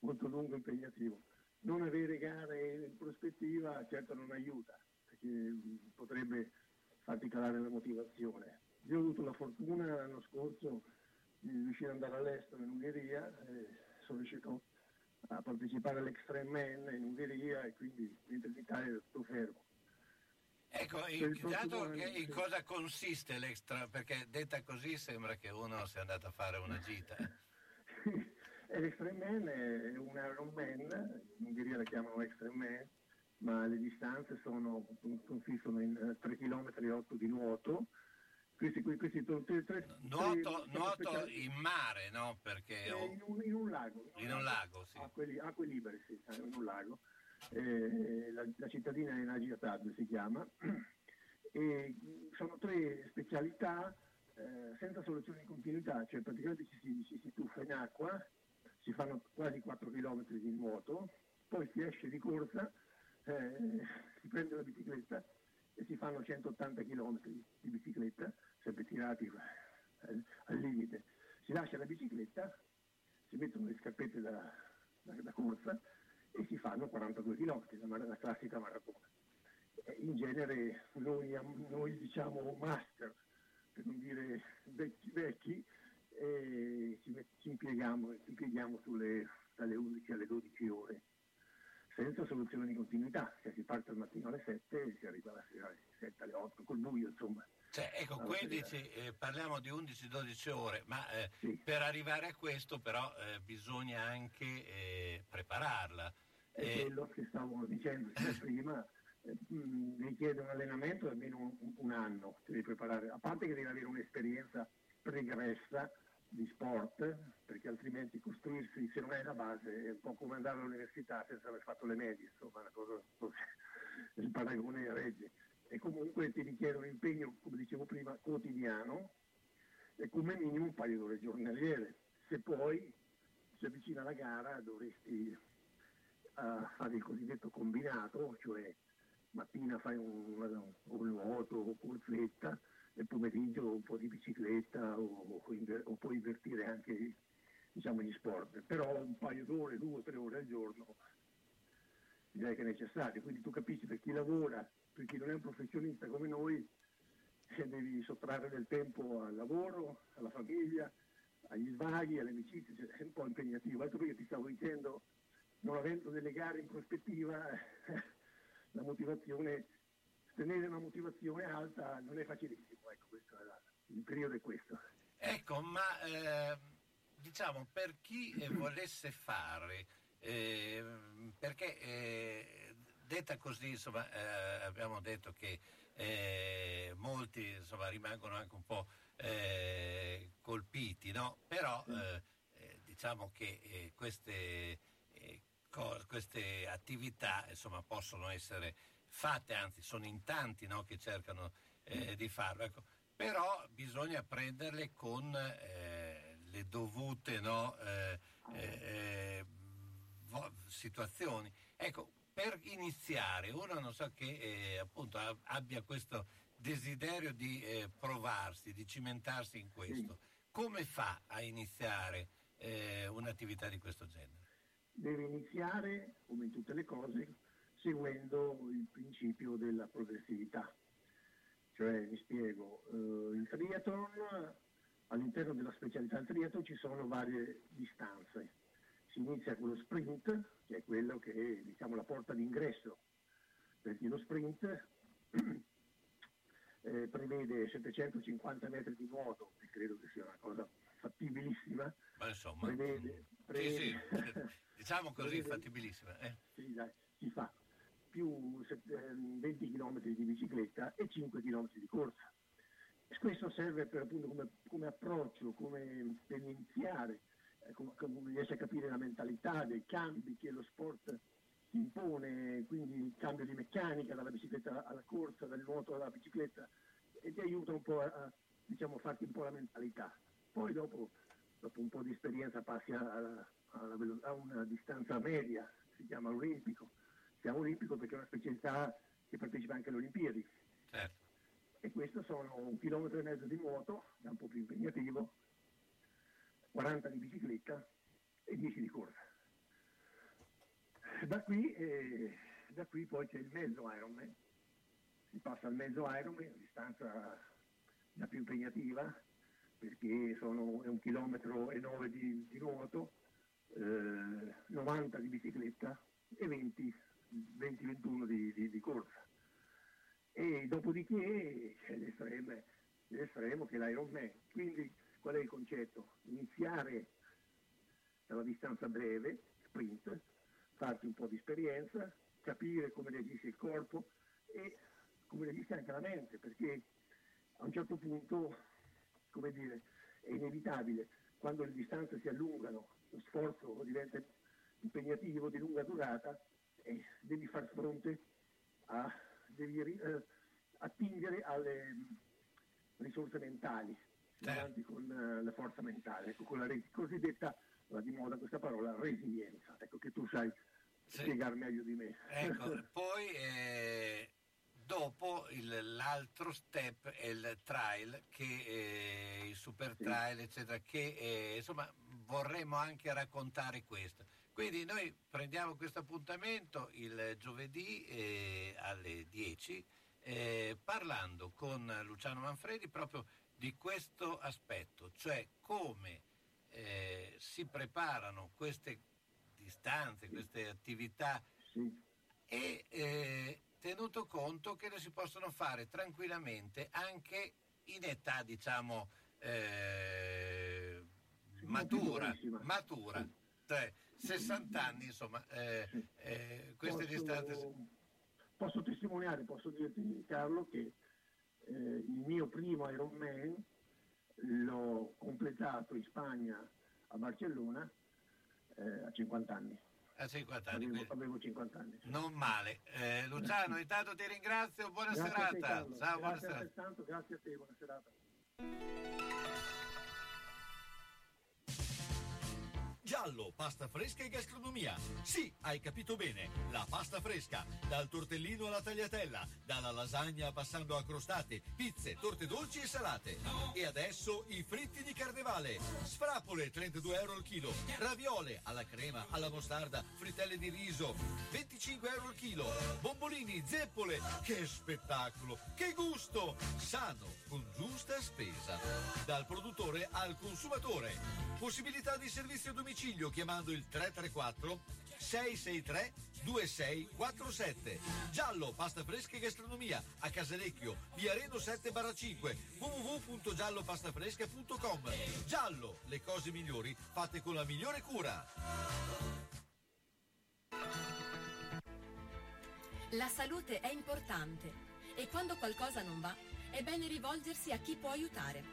molto lungo e impegnativo. Non avere gare in prospettiva certo non aiuta, perché potrebbe farti calare la motivazione. Io ho avuto la fortuna l'anno scorso di riuscire ad andare all'estero, in Ungheria, sono riuscito a partecipare all'Extreme Man in Ungheria, e quindi mentre in Italia ero tutto fermo. Ecco, intanto in cosa consiste l'Extra? Perché detta così sembra che uno sia andato a fare una gita. L'Extreme Man è un Iron Man, in Ungheria la chiamano Extreme Man, ma le distanze consistono in 3 km e 8 di nuoto. Questi sono nuoto in mare, no? Perché in un lago. In un lago, sì. Acque libere, sì, in un lago. La cittadina è Nagiatab, si chiama, e sono 3 specialità senza soluzione di continuità, cioè praticamente ci si tuffa in acqua, si fanno quasi 4 km di nuoto, poi si esce di corsa, si prende la bicicletta e si fanno 180 km di bicicletta, sempre tirati al limite, si lascia la bicicletta, si mettono le scarpette da corsa e si fanno 42 km, la classica maratona. In genere noi diciamo master, per non dire vecchi, ci impieghiamo dalle 11 alle 12 ore, senza soluzione di continuità, cioè si parte al mattino alle 7 e si arriva alla sera alle 7, alle 8, col buio, insomma. Cioè, ecco, parliamo di 11-12 ore, ma sì. Per arrivare a questo però bisogna anche prepararla. È quello che stavo dicendo prima, richiede un allenamento almeno un anno, devi preparare, a parte che devi avere un'esperienza pregressa di sport, perché altrimenti costruirsi, se non hai la base, è un po' come andare all'università senza aver fatto le medie, insomma, una cosa, il paragone regge. E comunque ti richiede un impegno, come dicevo prima, quotidiano, e come minimo un paio d'ore giornaliere. Se poi si avvicina la gara dovresti fare il cosiddetto combinato, cioè mattina fai un nuoto o corsetta, e pomeriggio un po' di bicicletta o puoi invertire anche, diciamo, gli sport. Però un paio d'ore, 2 o 3 ore al giorno direi che è necessario. Quindi tu capisci, per chi lavora, perché non è un professionista come noi, devi sottrarre del tempo al lavoro, alla famiglia, agli svaghi, alle amicizie, cioè è un po' impegnativo. Altro perché ti stavo dicendo, non avendo delle gare in prospettiva, la motivazione, tenere una motivazione alta non è facilissimo, ecco, questo il periodo è questo. Ecco, ma diciamo, per chi volesse fare, perché... detta così, insomma, abbiamo detto che molti, insomma, rimangono anche un po' colpiti, no? Però diciamo che queste queste attività insomma possono essere fatte, anzi sono in tanti, no, che cercano di farlo, ecco. Però bisogna prenderle con le dovute, no, situazioni, ecco. Per iniziare uno non so che appunto abbia questo desiderio di provarsi, di cimentarsi in questo, sì. Come fa a iniziare un'attività di questo genere? Deve iniziare, come in tutte le cose, seguendo il principio della progressività. Cioè, vi spiego, il triathlon, all'interno della specialità del triathlon ci sono varie distanze. Si inizia con lo sprint, che è quello che è, diciamo, la porta d'ingresso, perché lo sprint prevede 750 metri di nuoto, e credo che sia una cosa fattibilissima. Ma insomma, prevede, sì, diciamo così, fattibilissima. Sì, dai, si fa. Più 20 km di bicicletta e 5 km di corsa. Questo serve per appunto come approccio, come per iniziare, come riesce a capire la mentalità dei cambi che lo sport ti impone, quindi il cambio di meccanica dalla bicicletta alla corsa, dal nuoto alla bicicletta, e ti aiuta un po' a, diciamo, farti un po' la mentalità. Poi dopo un po' di esperienza passi a una distanza media, si chiama olimpico. Siamo olimpico perché è una specialità che partecipa anche alle Olimpiadi. Certo. E questo sono 1,5 km di nuoto, è un po' più impegnativo, 40 di bicicletta e 10 di corsa. Da qui poi c'è il mezzo Ironman, si passa al mezzo Ironman, una distanza la più impegnativa perché è 1,9 km di nuoto, 90 di bicicletta e 20-21 di corsa. E dopodiché c'è l'estremo che è l'Ironman. Quindi qual è il concetto? Iniziare dalla distanza breve, sprint, farti un po' di esperienza, capire come reagisce il corpo e come reagisce anche la mente, perché a un certo punto, come dire, è inevitabile, quando le distanze si allungano, lo sforzo diventa impegnativo, di lunga durata, e devi far fronte devi attingere alle risorse mentali, davanti con la forza mentale, ecco, con la cosiddetta, va di moda questa parola, resilienza, ecco, che tu sai spiegarmi meglio di me. Ecco, poi dopo l'altro step è il trail, che il super trail, sì, eccetera, che insomma vorremmo anche raccontare questo. Quindi noi prendiamo questo appuntamento il giovedì alle 10 parlando con Luciano Manfredi proprio di questo aspetto, cioè come si preparano queste distanze, queste attività, sì, e tenuto conto che le si possono fare tranquillamente anche in età, diciamo, matura. Sì. 60 anni, insomma, queste distanze. Posso testimoniare, posso dirti, Carlo, che il mio primo Ironman l'ho completato in Spagna, a Barcellona, a 50 anni. A 50 anni. Avevo 50 anni. Sì. Non male. Luciano, intanto ti ringrazio, buona serata. Te, ciao, buona serata. Grazie a te, buona serata. Giallo, pasta fresca e gastronomia. Sì, hai capito bene, la pasta fresca, dal tortellino alla tagliatella, dalla lasagna passando a crostate, pizze, torte dolci e salate. E adesso i fritti di Carnevale, sfrapole €32 al chilo, raviole alla crema, alla mostarda, frittelle di riso €25 al chilo, bombolini, zeppole. Che spettacolo, che gusto, sano, con giusta spesa, dal produttore al consumatore. Possibilità di servizio domiciliare chiamando il 334 663 2647. Giallo, pasta fresca e gastronomia, a Casalecchio, via Reno 7/5, www.giallopastafresca.com. Giallo, le cose migliori fatte con la migliore cura. La salute è importante e quando qualcosa non va è bene rivolgersi a chi può aiutare.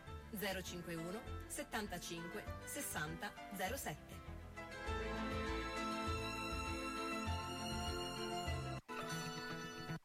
051 75 60 07.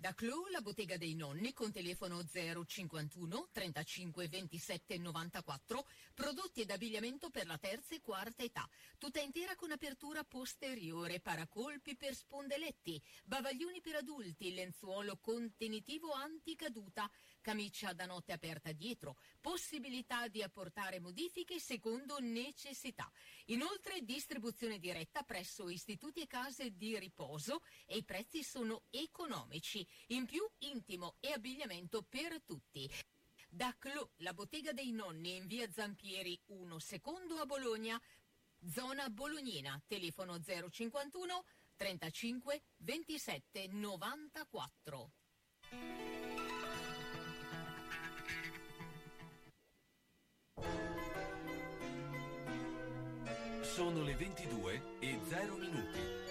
Da Clou, la bottega dei nonni, con telefono 051 35 27 94, prodotti ed abbigliamento per la terza e quarta età, tutta intera con apertura posteriore, paracolpi per spondeletti, bavaglioni per adulti, lenzuolo contenitivo anticaduta, camicia da notte aperta dietro, possibilità di apportare modifiche secondo necessità. Inoltre distribuzione diretta presso istituti e case di riposo e i prezzi sono economici. In più intimo e abbigliamento per tutti. Da Clou, la bottega dei nonni, in via Zampieri 1 secondo a Bologna, zona bolognina, telefono 051 35 27 94. Sono le 22:00.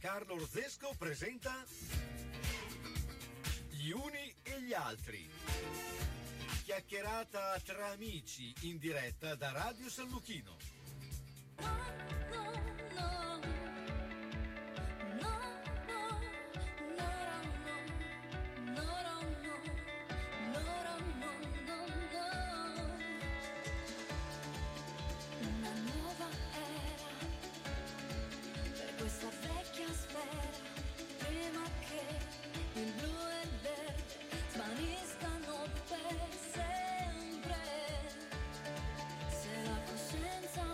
Carlo Rozesco presenta Gli uni e gli altri. Chiacchierata tra amici in diretta da Radio San Luchino. Senz'altro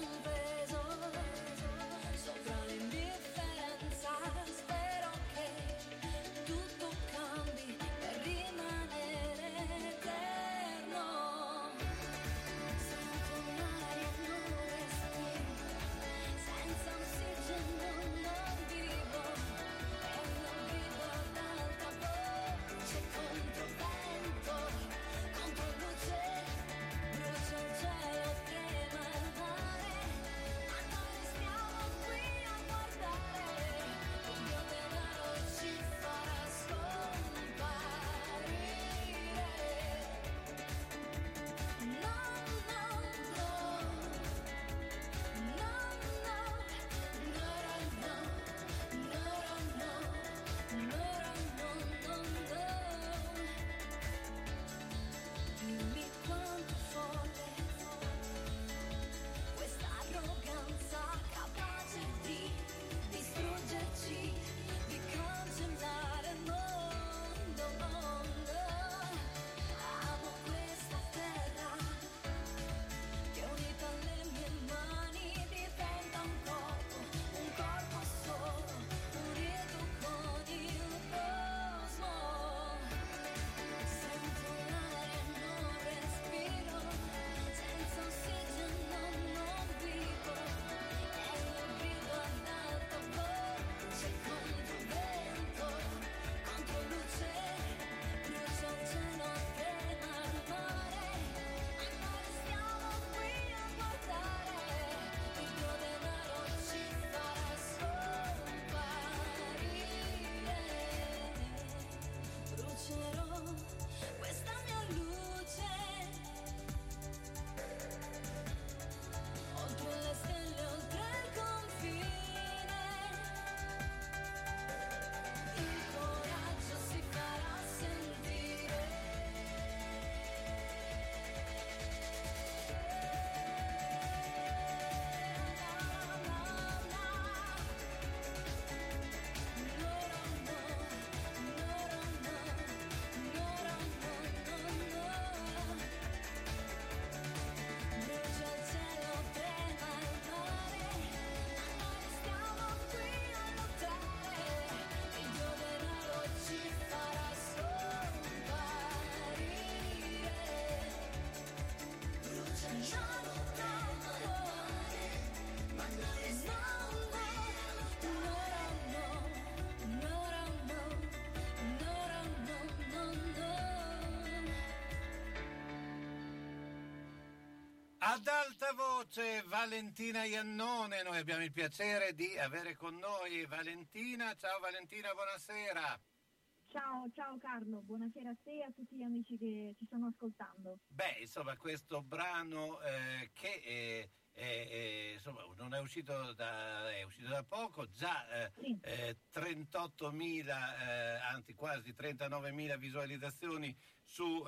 Ad alta voce Valentina Iannone, noi abbiamo il piacere di avere con noi Valentina. Ciao Valentina, buonasera. Ciao Carlo, buonasera a te e a tutti gli amici che ci stanno ascoltando. Beh, insomma, questo brano che non è uscito da poco, già sì. 38.000, anzi quasi 39.000 visualizzazioni su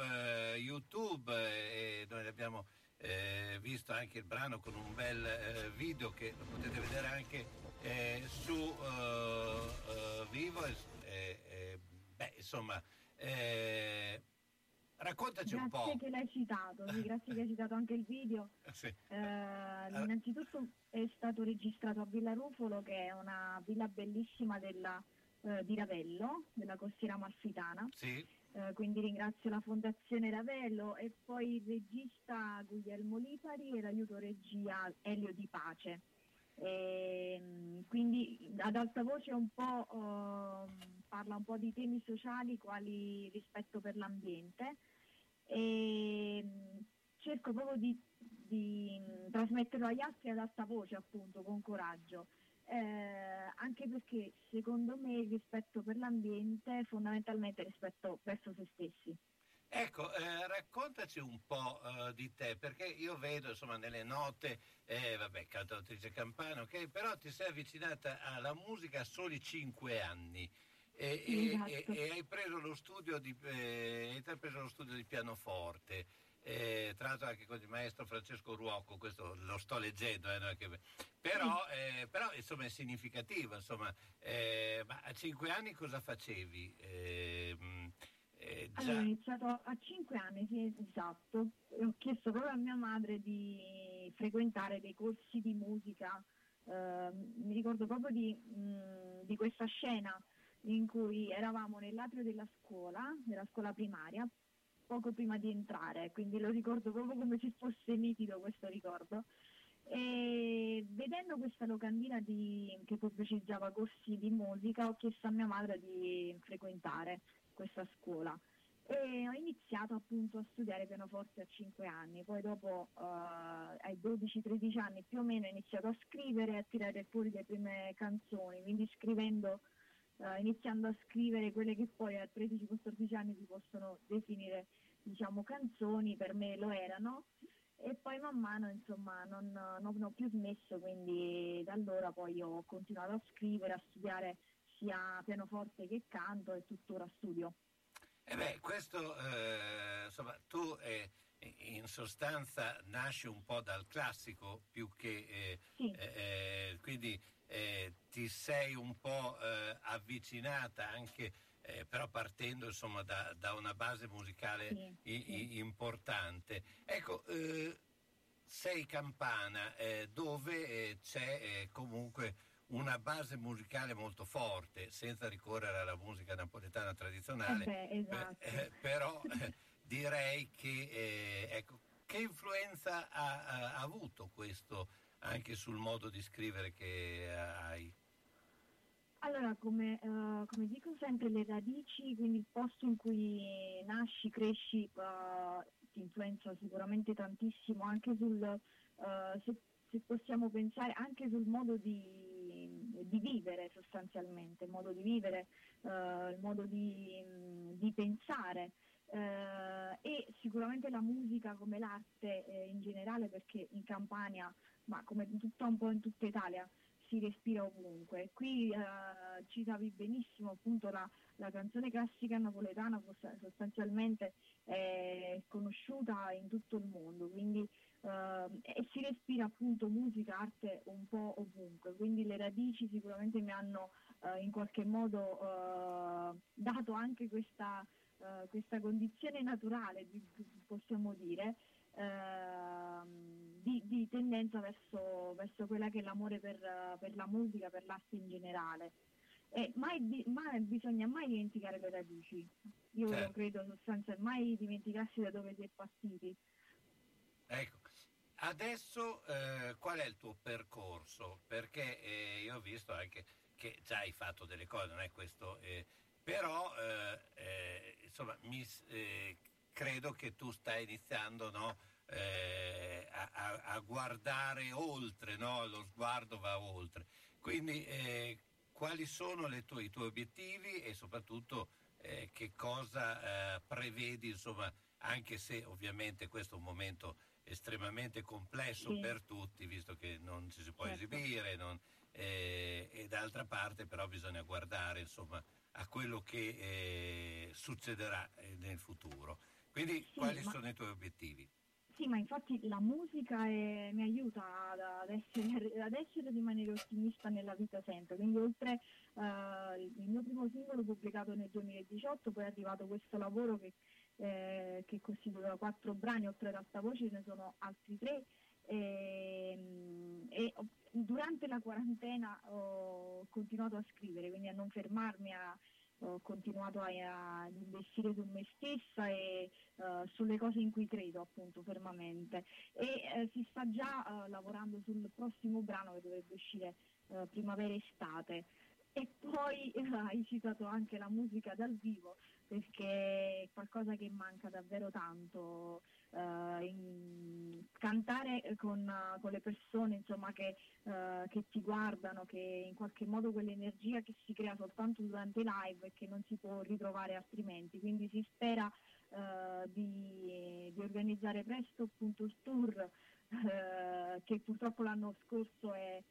YouTube, e noi abbiamo visto anche il brano con un bel video che lo potete vedere anche su vivo. Raccontaci grazie un po'. Grazie che l'hai citato, grazie che hai citato anche il video. Sì. Innanzitutto è stato registrato a Villa Rufolo, che è una villa bellissima di Ravello, della Costiera Amalfitana. Sì. Quindi ringrazio la Fondazione Ravello e poi il regista Guglielmo Lipari e l'aiuto regia Elio Di Pace. Quindi ad alta voce un po' parla un po' di temi sociali quali rispetto per l'ambiente, e cerco proprio di trasmetterlo agli altri ad alta voce, appunto, con coraggio, anche perché secondo me il rispetto per l'ambiente è fondamentalmente rispetto verso se stessi. Ecco, raccontaci un po' di te, perché io vedo, insomma, nelle note, cantautrice campana, ok, però ti sei avvicinata alla musica a soli 5 anni e hai preso lo studio di pianoforte, tra l'altro anche con il maestro Francesco Ruocco, questo lo sto leggendo, però insomma è significativo, insomma, ma a 5 anni cosa facevi? Allora, ho iniziato a 5 anni, sì, esatto, e ho chiesto proprio a mia madre di frequentare dei corsi di musica. Mi ricordo proprio di questa scena in cui eravamo nell'atrio della scuola primaria, poco prima di entrare, quindi lo ricordo proprio come se fosse nitido questo ricordo, e vedendo questa locandina che pubblicizzava corsi di musica ho chiesto a mia madre di frequentare questa scuola e ho iniziato appunto a studiare pianoforte a 5 anni, poi dopo ai 12-13 anni più o meno ho iniziato a scrivere e a tirare fuori le prime canzoni, quindi iniziando a scrivere quelle che poi a 13-14 anni si possono definire, diciamo, canzoni, per me lo erano, e poi man mano, insomma, non ho più smesso, quindi da allora poi ho continuato a scrivere, a studiare sia pianoforte che canto, e tuttora studio. Tu in sostanza nasci un po' dal classico più che sì. Quindi ti sei un po' avvicinata anche, però partendo, insomma, da una base musicale importante. Ecco, sei campana, dove c'è comunque una base musicale molto forte, senza ricorrere alla musica napoletana tradizionale, esatto. Però direi che che influenza ha avuto questo anche sul modo di scrivere che hai? Allora, come dico sempre, le radici, quindi il posto in cui nasci, cresci, ti influenza sicuramente tantissimo, anche sul se possiamo pensare anche sul modo di vivere, sostanzialmente, il modo di vivere, il modo di pensare, e sicuramente la musica come l'arte in generale, perché in Campania, ma come un po' in tutta Italia, si respira ovunque. Qui citavi benissimo appunto la canzone classica napoletana, sostanzialmente è conosciuta in tutto il mondo, quindi e si respira appunto musica, arte un po' ovunque, quindi le radici sicuramente mi hanno in qualche modo dato anche questa condizione naturale, possiamo dire, di tendenza verso quella che è l'amore per la musica, per l'arte in generale, e mai bisogna mai dimenticare le radici, io certo. Credo sostanzialmente mai dimenticarsi da dove si è partiti. Ecco, adesso qual è il tuo percorso? Perché io ho visto anche che già hai fatto delle cose, non è questo, credo che tu stai iniziando, no? a guardare oltre, no? Lo sguardo va oltre. Quindi quali sono i tuoi obiettivi e soprattutto che cosa prevedi, insomma, anche se ovviamente questo è un momento estremamente complesso, sì, per tutti, visto che non ci si può, certo, esibire, e d'altra parte però bisogna guardare, insomma, a quello che succederà nel futuro. Quindi sì, quali sono i tuoi obiettivi? Sì, ma infatti la musica mi aiuta ad essere di maniera ottimista nella vita sempre, quindi oltre il mio primo singolo pubblicato nel 2018, poi è arrivato questo lavoro che costituiva 4 brani, oltre ad Alta Voce ce ne sono altri 3, e durante la quarantena ho continuato a scrivere, quindi a non fermarmi, ho continuato ad investire su me stessa e sulle cose in cui credo, appunto, fermamente, e si sta già lavorando sul prossimo brano che dovrebbe uscire primavera-estate. E poi hai citato anche la musica dal vivo, perché è qualcosa che manca davvero tanto, cantare con le persone, insomma, che ti guardano, che in qualche modo quell'energia che si crea soltanto durante i live e che non si può ritrovare altrimenti. Quindi si spera di organizzare presto, appunto, il tour che purtroppo l'anno scorso è...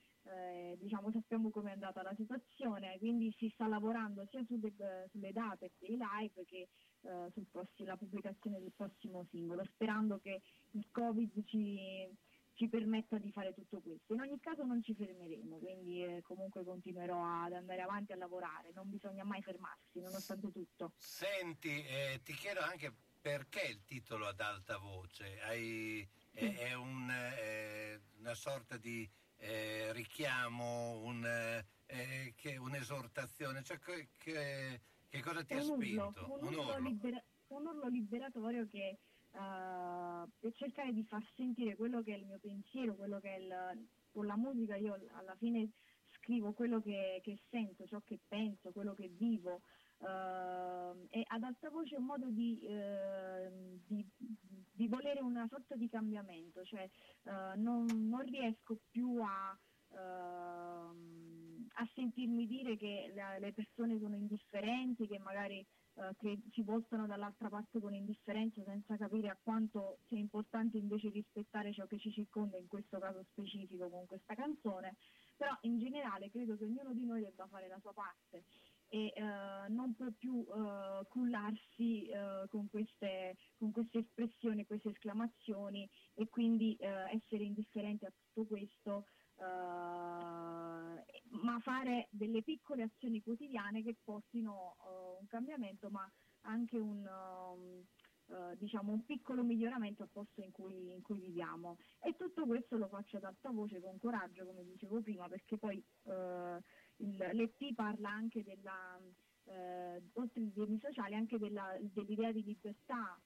sappiamo com'è andata la situazione, quindi si sta lavorando sia sulle date dei live che la pubblicazione del prossimo singolo, sperando che il Covid ci permetta di fare tutto questo. In ogni caso non ci fermeremo, quindi comunque continuerò ad andare avanti a lavorare, non bisogna mai fermarsi nonostante tutto. Senti, ti chiedo anche perché il titolo Ad Alta Voce, è una sorta di richiamo, un'esortazione, cioè che cosa ti ha spinto? Un urlo liberatorio che per cercare di far sentire quello che è il mio pensiero, quello che è con la musica io alla fine scrivo quello che sento, ciò che penso, quello che vivo, e Ad Alta Voce è un modo di volere una sorta di cambiamento, cioè non riesco più a sentirmi dire che le persone sono indifferenti, che magari che si voltano dall'altra parte con indifferenza senza capire a quanto sia importante invece rispettare ciò che ci circonda, in questo caso specifico con questa canzone. Però in generale credo che ognuno di noi debba fare la sua parte e non può più cullarsi con queste espressioni, queste esclamazioni, e quindi essere indifferente a tutto questo, ma fare delle piccole azioni quotidiane che portino un cambiamento, ma anche un piccolo miglioramento al posto in cui viviamo. E tutto questo lo faccio ad alta voce, con coraggio, come dicevo prima, perché poi l'EP parla anche oltre ai temi sociali, anche dell'idea di libertà,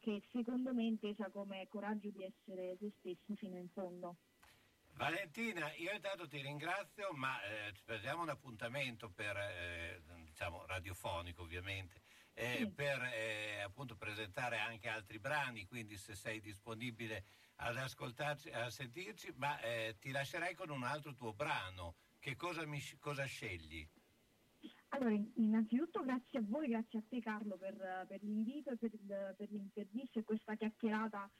che secondo me è intesa come coraggio di essere se stessi fino in fondo. Valentina, io intanto ti ringrazio, ma ci prendiamo un appuntamento per radiofonico, ovviamente, sì, per appunto presentare anche altri brani, quindi se sei disponibile ad ascoltarci, a sentirci, ma ti lascerei con un altro tuo brano. Che cosa scegli? Allora, innanzitutto grazie a voi, grazie a te Carlo per l'invito e per l'intervista e questa chiacchierata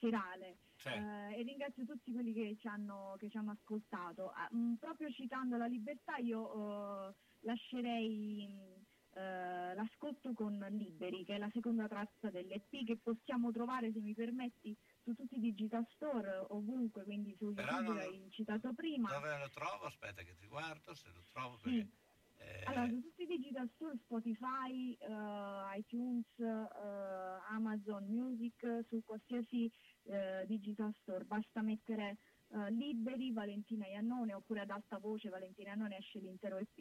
serale. E ringrazio tutti quelli che ci hanno ascoltato. Proprio citando la libertà, io lascerei l'ascolto con Liberi, che è la seconda traccia dell'EP, che possiamo trovare, se mi permetti, su tutti i digital store, ovunque, quindi su YouTube l'hai citato prima. Dove lo trovo? Aspetta che ti guardo se lo trovo. Perché, sì. Allora, su tutti i digital store, Spotify, iTunes, Amazon Music, su qualsiasi digital store, basta mettere Liberi, Valentina Iannone, oppure Ad Alta Voce, Valentina Iannone, esce l'intero EP.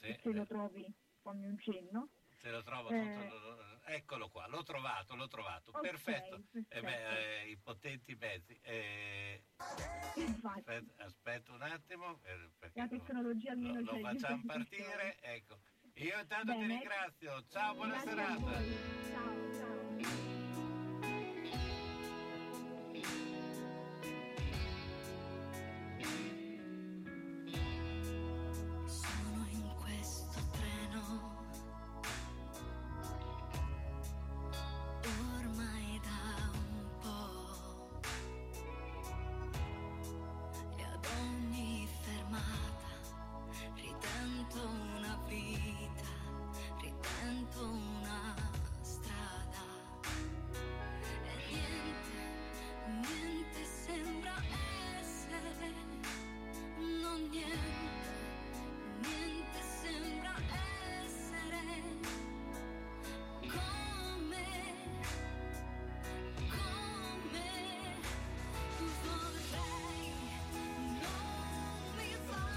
Sì, se lo trovi, fammi un cenno. Se lo trovo, eccolo qua, l'ho trovato, okay, perfetto. I potenti mezzi. Aspetta un attimo, perché la tecnologia almeno lo facciamo partire, ecco. Io intanto ti ringrazio, ciao, buona serata. Ciao, ciao. Sono in questo treno ormai da un po' e ad ogni fermata ritento una vita. Una strada e niente sembra essere, non niente sembra essere come vorrei, non mi va dire.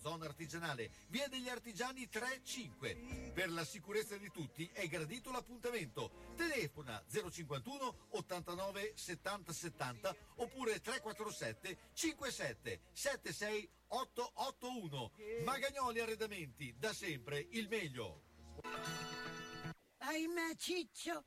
zona artigianale, via degli Artigiani 3-5. Per la sicurezza di tutti è gradito l'appuntamento. Telefona 051 89 70 70 oppure 347 57 76 881. Magagnoli Arredamenti, da sempre il meglio. Ahimè Ciccio,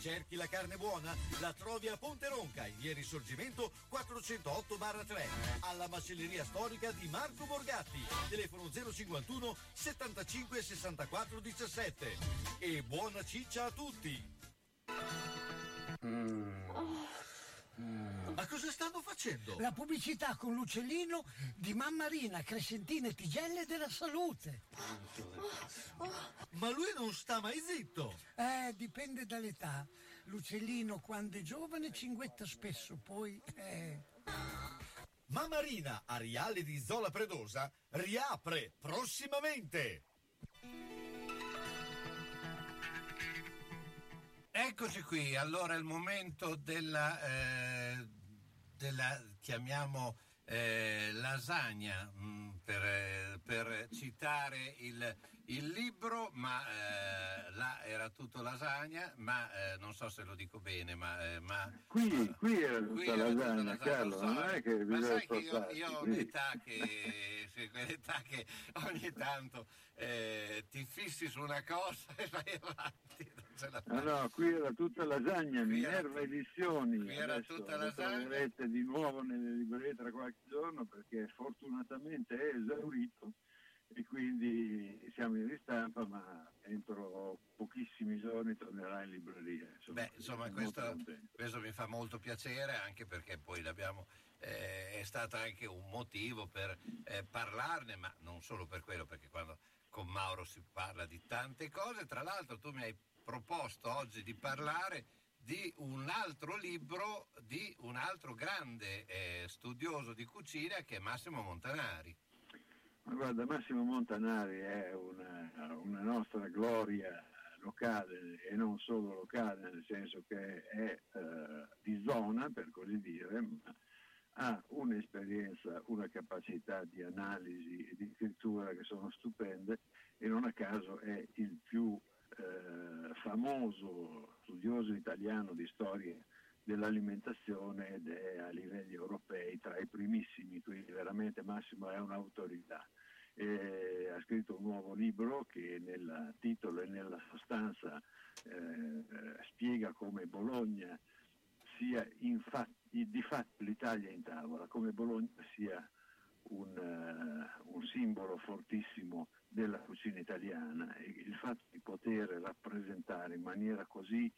Cerchi la carne buona? La trovi a Ponte Ronca, in via Risorgimento 408-3, alla macelleria storica di Marco Borgatti, telefono 051 75 64 17. E buona ciccia a tutti! Ma cosa stanno facendo? La pubblicità con l'uccellino di Mammarina, Crescentine, Tigelle della Salute. Ma lui non sta mai zitto. Dipende dall'età. L'uccellino quando è giovane cinguetta spesso, poi... Mammarina, a Riale di Zola Predosa, riapre prossimamente. Eccoci qui, allora il momento della chiamiamo lasagna, per citare il libro, ma là era tutto lasagna, ma non so se lo dico bene, ma qui era tutta lasagna, Carlo, so, non è che bisogna, ma sai che io ho un'età che ogni tanto ti fissi su una cosa e vai avanti. senza la pasta. No, qui era tutta lasagna, Minerva Edizioni. Qui era tutta lasagna. La troverete di nuovo nelle librerie tra qualche giorno, perché fortunatamente è esaurito e quindi siamo in ristampa, ma entro pochissimi giorni tornerà in libreria. Insomma questo mi fa molto piacere, anche perché poi l'abbiamo è stato anche un motivo per parlarne, ma non solo per quello, perché quando con Mauro si parla di tante cose. Tra l'altro tu mi hai proposto oggi di parlare di un altro libro di un altro grande studioso di cucina, che è Massimo Montanari. Ma guarda, Massimo Montanari è una nostra gloria locale, e non solo locale, nel senso che è di zona, per così dire, ma ha un'esperienza, una capacità di analisi e di scrittura che sono stupende, e non a caso è il più famoso studioso italiano di storia dell'alimentazione, ed è a livelli europei tra i primissimi, quindi veramente Massimo è un'autorità. E ha scritto un nuovo libro che nel titolo e nella sostanza spiega come Bologna sia di fatto l'Italia in tavola, come Bologna sia un simbolo fortissimo della cucina italiana, e il fatto di poter rappresentare in maniera così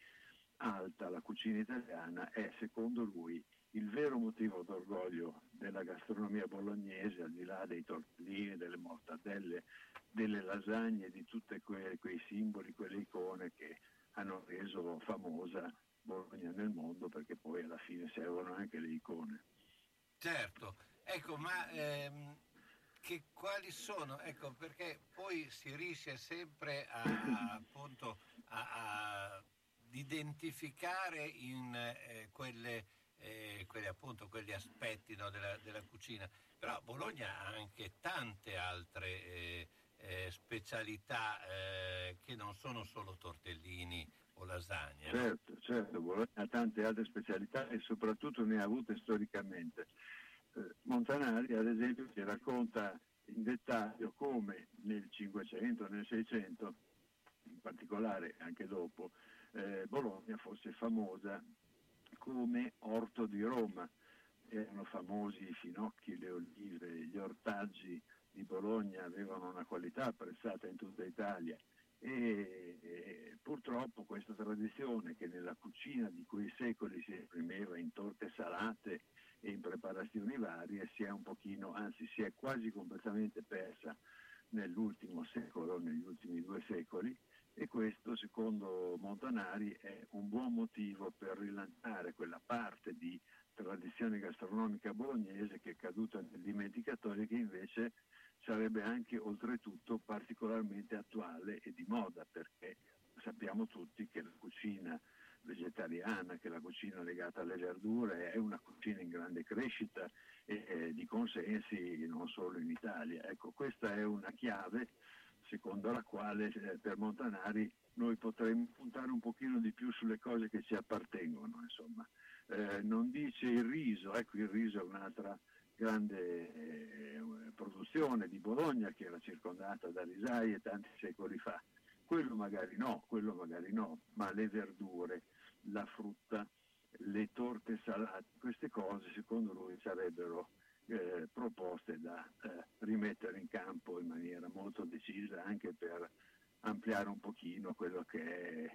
alta la cucina italiana è, secondo lui, il vero motivo d'orgoglio della gastronomia bolognese, al di là dei tortellini, delle mortadelle, delle lasagne, di tutti quei simboli, quelle icone che hanno reso famosa Bologna nel mondo, perché poi alla fine servono anche le icone. Certo, ecco, ma quali sono? Ecco, perché poi si riesce sempre appunto a identificare in quegli aspetti, no, della cucina. Però Bologna ha anche tante altre specialità che non sono solo tortellini o lasagne. Certo, Bologna ha tante altre specialità e soprattutto ne ha avute storicamente. Montanari, ad esempio, ci racconta in dettaglio come nel Cinquecento, nel Seicento, in particolare anche dopo, Bologna fosse famosa come orto di Roma. Erano famosi i finocchi, le olive, gli ortaggi di Bologna avevano una qualità apprezzata in tutta Italia, e purtroppo questa tradizione, che nella cucina di quei secoli si esprimeva in torte salate e in preparazioni varie, si è quasi completamente persa nell'ultimo secolo, negli ultimi 2 secoli. E questo, secondo Montanari, è un buon motivo per rilanciare quella parte di tradizione gastronomica bolognese che è caduta nel dimenticatoio, e che invece sarebbe anche oltretutto particolarmente attuale e di moda, perché sappiamo tutti che la cucina vegetariana, che la cucina legata alle verdure è una cucina in grande crescita e di consensi non solo in Italia. Ecco, questa è una chiave secondo la quale, per Montanari, noi potremmo puntare un pochino di più sulle cose che ci appartengono, insomma. Non dice il riso, ecco, il riso è un'altra grande produzione di Bologna, che era circondata da risaie tanti secoli fa. Quello magari no, ma le verdure, la frutta, le torte salate, queste cose secondo lui sarebbero proposte da rimettere in campo in maniera molto decisa, anche per ampliare un pochino quello che è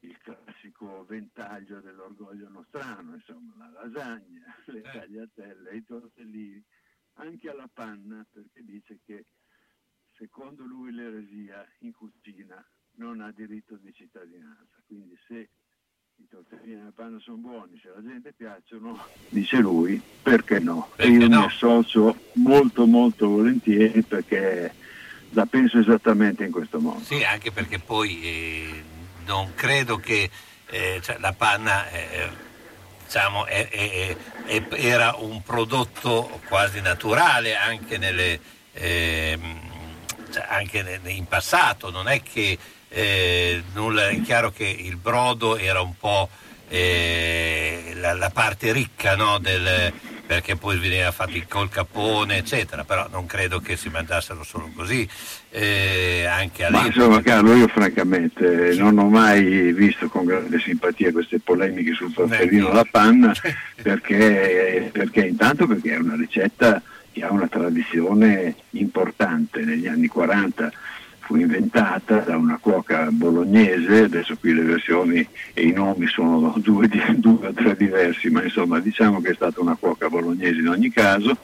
il classico ventaglio dell'orgoglio nostrano, insomma, la lasagna, le tagliatelle, i tortellini, anche alla panna, perché dice che secondo lui l'eresia in cucina non ha diritto di cittadinanza, quindi se i tortellini alla panna sono buoni, se la gente piacciono, dice lui, perché no? E io mi associo molto molto volentieri, perché la penso esattamente in questo modo. Sì, anche perché poi non credo che la panna era un prodotto quasi naturale anche in passato, non è che nulla, è chiaro che il brodo era un po' la parte ricca, no, del perché poi veniva fatto il col capone eccetera, però non credo che si mangiassero solo così, anche all'epoca. Ma insomma Carlo, io francamente non ho mai visto con grande simpatia queste polemiche sul panferino alla panna, perché intanto perché è una ricetta che ha una tradizione importante. Negli anni 40 fu inventata da una cuoca bolognese, adesso qui le versioni e i nomi sono due o tre diversi, ma insomma diciamo che è stata una cuoca bolognese in ogni caso.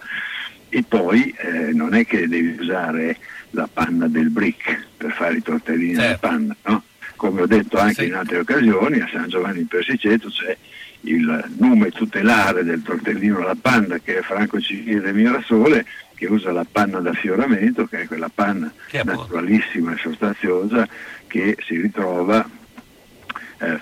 E poi non è che devi usare la panna del brick per fare i tortellini alla panna, no? Come ho detto anche in altre occasioni, a San Giovanni in Persiceto c'è il nome tutelare del tortellino alla panna, che è Franco Civile Mirasole, che usa la panna da fioramento, che è quella panna naturalissima e sostanziosa che si ritrova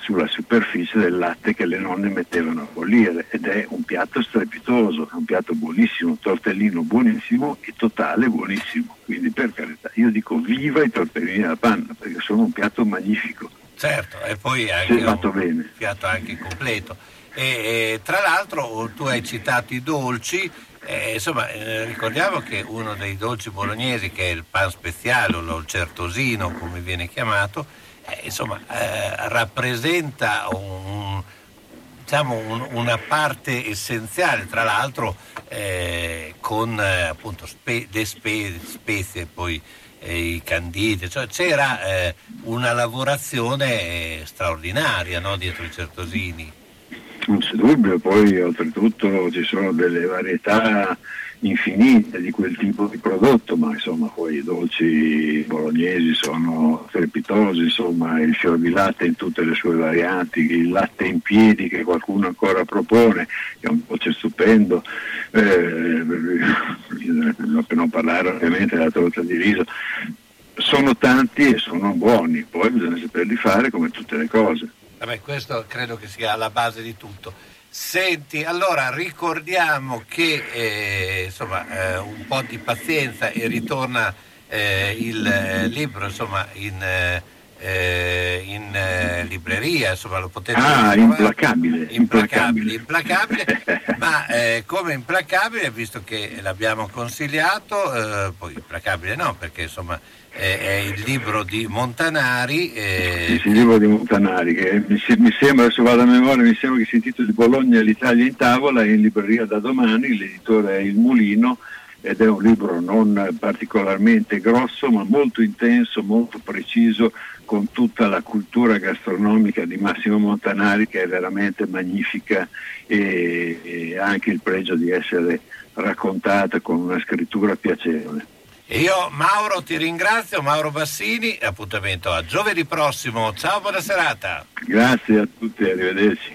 sulla superficie del latte che le nonne mettevano a bollire, ed è un piatto strepitoso, è un piatto buonissimo, un tortellino buonissimo e totale buonissimo. Quindi per carità, io dico viva i tortellini alla panna, perché sono un piatto magnifico. Certo, e poi anche un piatto anche completo. E tra l'altro tu hai citato i dolci, insomma ricordiamo che uno dei dolci bolognesi, che è il pan speziale o l'olcertosino come viene chiamato, insomma rappresenta una parte essenziale, tra l'altro con appunto spezie, poi i canditi, cioè c'era una lavorazione straordinaria, no, dietro i certosini. Non c'è dubbio, poi oltretutto ci sono delle varietà infinite di quel tipo di prodotto, ma insomma poi i dolci bolognesi sono strepitosi, insomma il fior di latte in tutte le sue varianti, il latte in piedi che qualcuno ancora propone, che è un dolce stupendo, per non parlare ovviamente della torta di riso. Sono tanti e sono buoni, poi bisogna saperli fare come tutte le cose. Vabbè, questo credo che sia la base di tutto. Senti, allora ricordiamo che un po' di pazienza e ritorna il libro in libreria, insomma lo potete trovare. Implacabile. Ma come implacabile, visto che l'abbiamo consigliato, poi implacabile no, perché insomma è il libro di Montanari, il libro di Montanari che mi sembra, se vado a memoria, mi sembra che si intitoli Bologna e l'Italia in tavola, è in libreria da domani, l'editore è Il Mulino, ed è un libro non particolarmente grosso ma molto intenso, molto preciso, con tutta la cultura gastronomica di Massimo Montanari, che è veramente magnifica e anche il pregio di essere raccontata con una scrittura piacevole. Io Mauro ti ringrazio, Mauro Bassini, appuntamento a giovedì prossimo, ciao, buona serata. Grazie a tutti, arrivederci.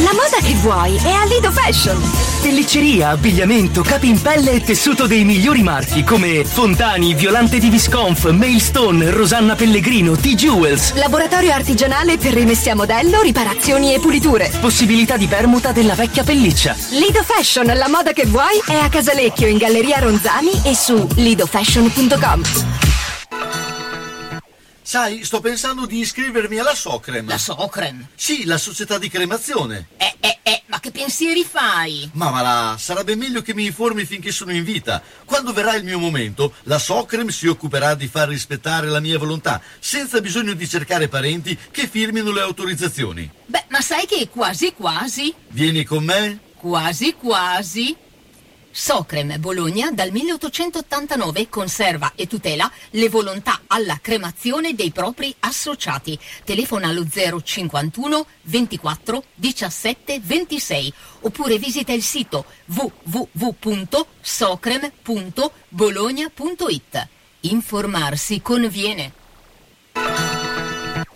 La moda che vuoi è a Lido Fashion. Pellicceria, abbigliamento, capi in pelle e tessuto dei migliori marchi come Fontani, Violante di Visconf, Mailstone, Rosanna Pellegrino, T-Jewels. Laboratorio artigianale per rimessi a modello, riparazioni e puliture. Possibilità di permuta della vecchia pelliccia. Lido Fashion, la moda che vuoi è a Casalecchio in Galleria Ronzani e su lidofashion.com. Sai, sto pensando di iscrivermi alla Socrem. La Socrem? Sì, la società di cremazione. Ma che pensieri fai? Mamma là, sarebbe meglio che mi informi finché sono in vita. Quando verrà il mio momento, la Socrem si occuperà di far rispettare la mia volontà, senza bisogno di cercare parenti che firmino le autorizzazioni. Beh, ma sai che quasi quasi... Vieni con me? Quasi quasi... Socrem Bologna dal 1889 conserva e tutela le volontà alla cremazione dei propri associati. Telefona allo 051 24 17 26 oppure visita il sito www.socrem.bologna.it. Informarsi conviene.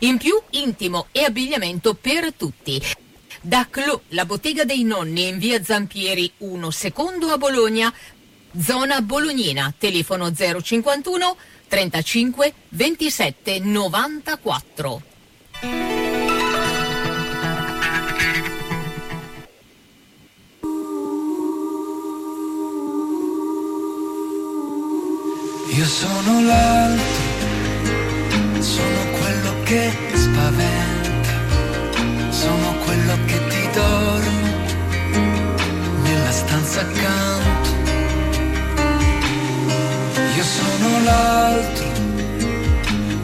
In più intimo e abbigliamento per tutti. Da Clou, la bottega dei nonni in via Zampieri 1 secondo a Bologna, zona Bolognina, telefono 051 35 27 94. Io sono l'altro, sono quello che spaventa, sono quello che ti dorme nella stanza accanto. Io sono l'altro,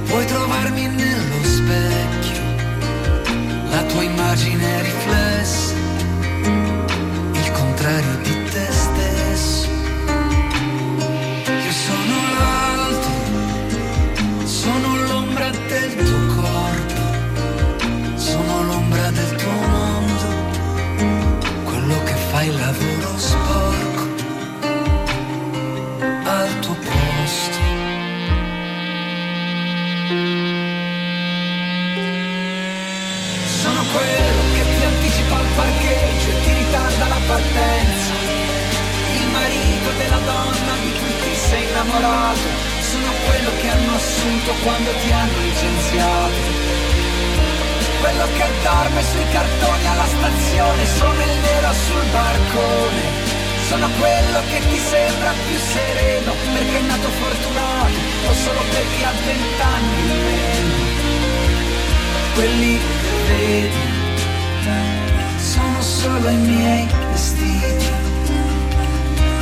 puoi trovarmi nello specchio, la tua immagine riflessa, il contrario di te stesso. Io sono l'altro, sono l'ombra del tuo corpo, sono l'ombra del tuo mondo, quello che fa il lavoro sporco al tuo posto. Sono quello che ti anticipa al parcheggio e ti ritarda la partenza, il marito della donna di cui ti sei innamorato. Sono quello che hanno assunto quando ti hanno licenziato, quello che dorme sui cartoni alla stazione, sono il nero sul barcone. Sono quello che ti sembra più sereno perché è nato fortunato o solo perché ha 20 anni di meno. Quelli che vedi sono solo i miei vestiti,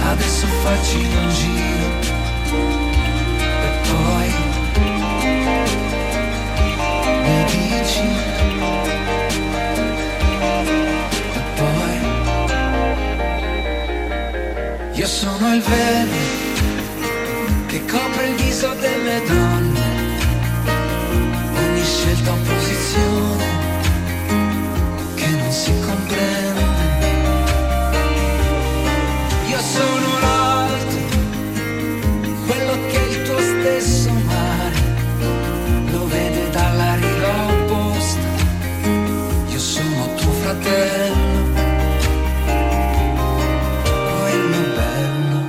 adesso faccio un giro. Poi mi dici, e poi io sono il velo che copre il viso delle donne, ogni scelta opposizione che non si comprende. Io sono l'altro, quello che il tuo stesso mare lo vede dalla riva opposta, io sono tuo fratello, quello bello.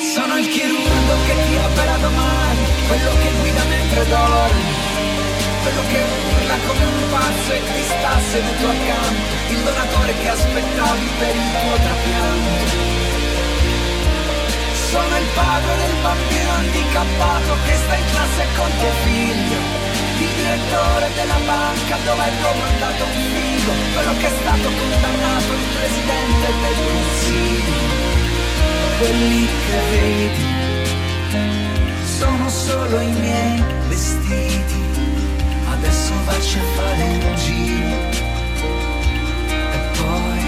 Sono il chirurgo che ti opera domani, quello che guida mentre dormi, quello che urla come un pazzo e ti sta seduto accanto, il donatore che aspettavi per il tuo trapianto. Sono il padre del bambino handicappato che sta in classe con tuo figlio, il direttore della banca dove hai comandato un figlio, quello che è stato condannato il presidente del Consiglio. Quelli che vedi sono solo i miei vestiti, adesso vacci a fare un giro e poi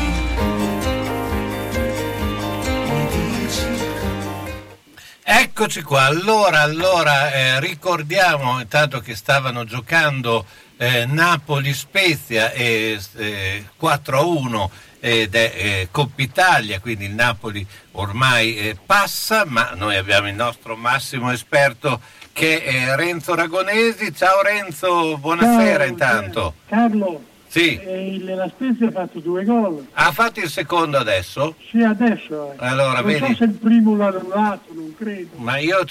mi dici. Eccoci qua, allora, ricordiamo intanto che stavano giocando Napoli-Spezia 4-1 ed è Coppa Italia, quindi il Napoli ormai passa, ma noi abbiamo il nostro massimo esperto che è Renzo Ragonesi. Ciao Renzo, buonasera. Ciao, intanto. Carlo. Sì. La Spezia ha fatto 2 gol. Ha fatto il secondo adesso? Sì, adesso. Allora, non so se il primo l'ha annullato, non credo. Ma io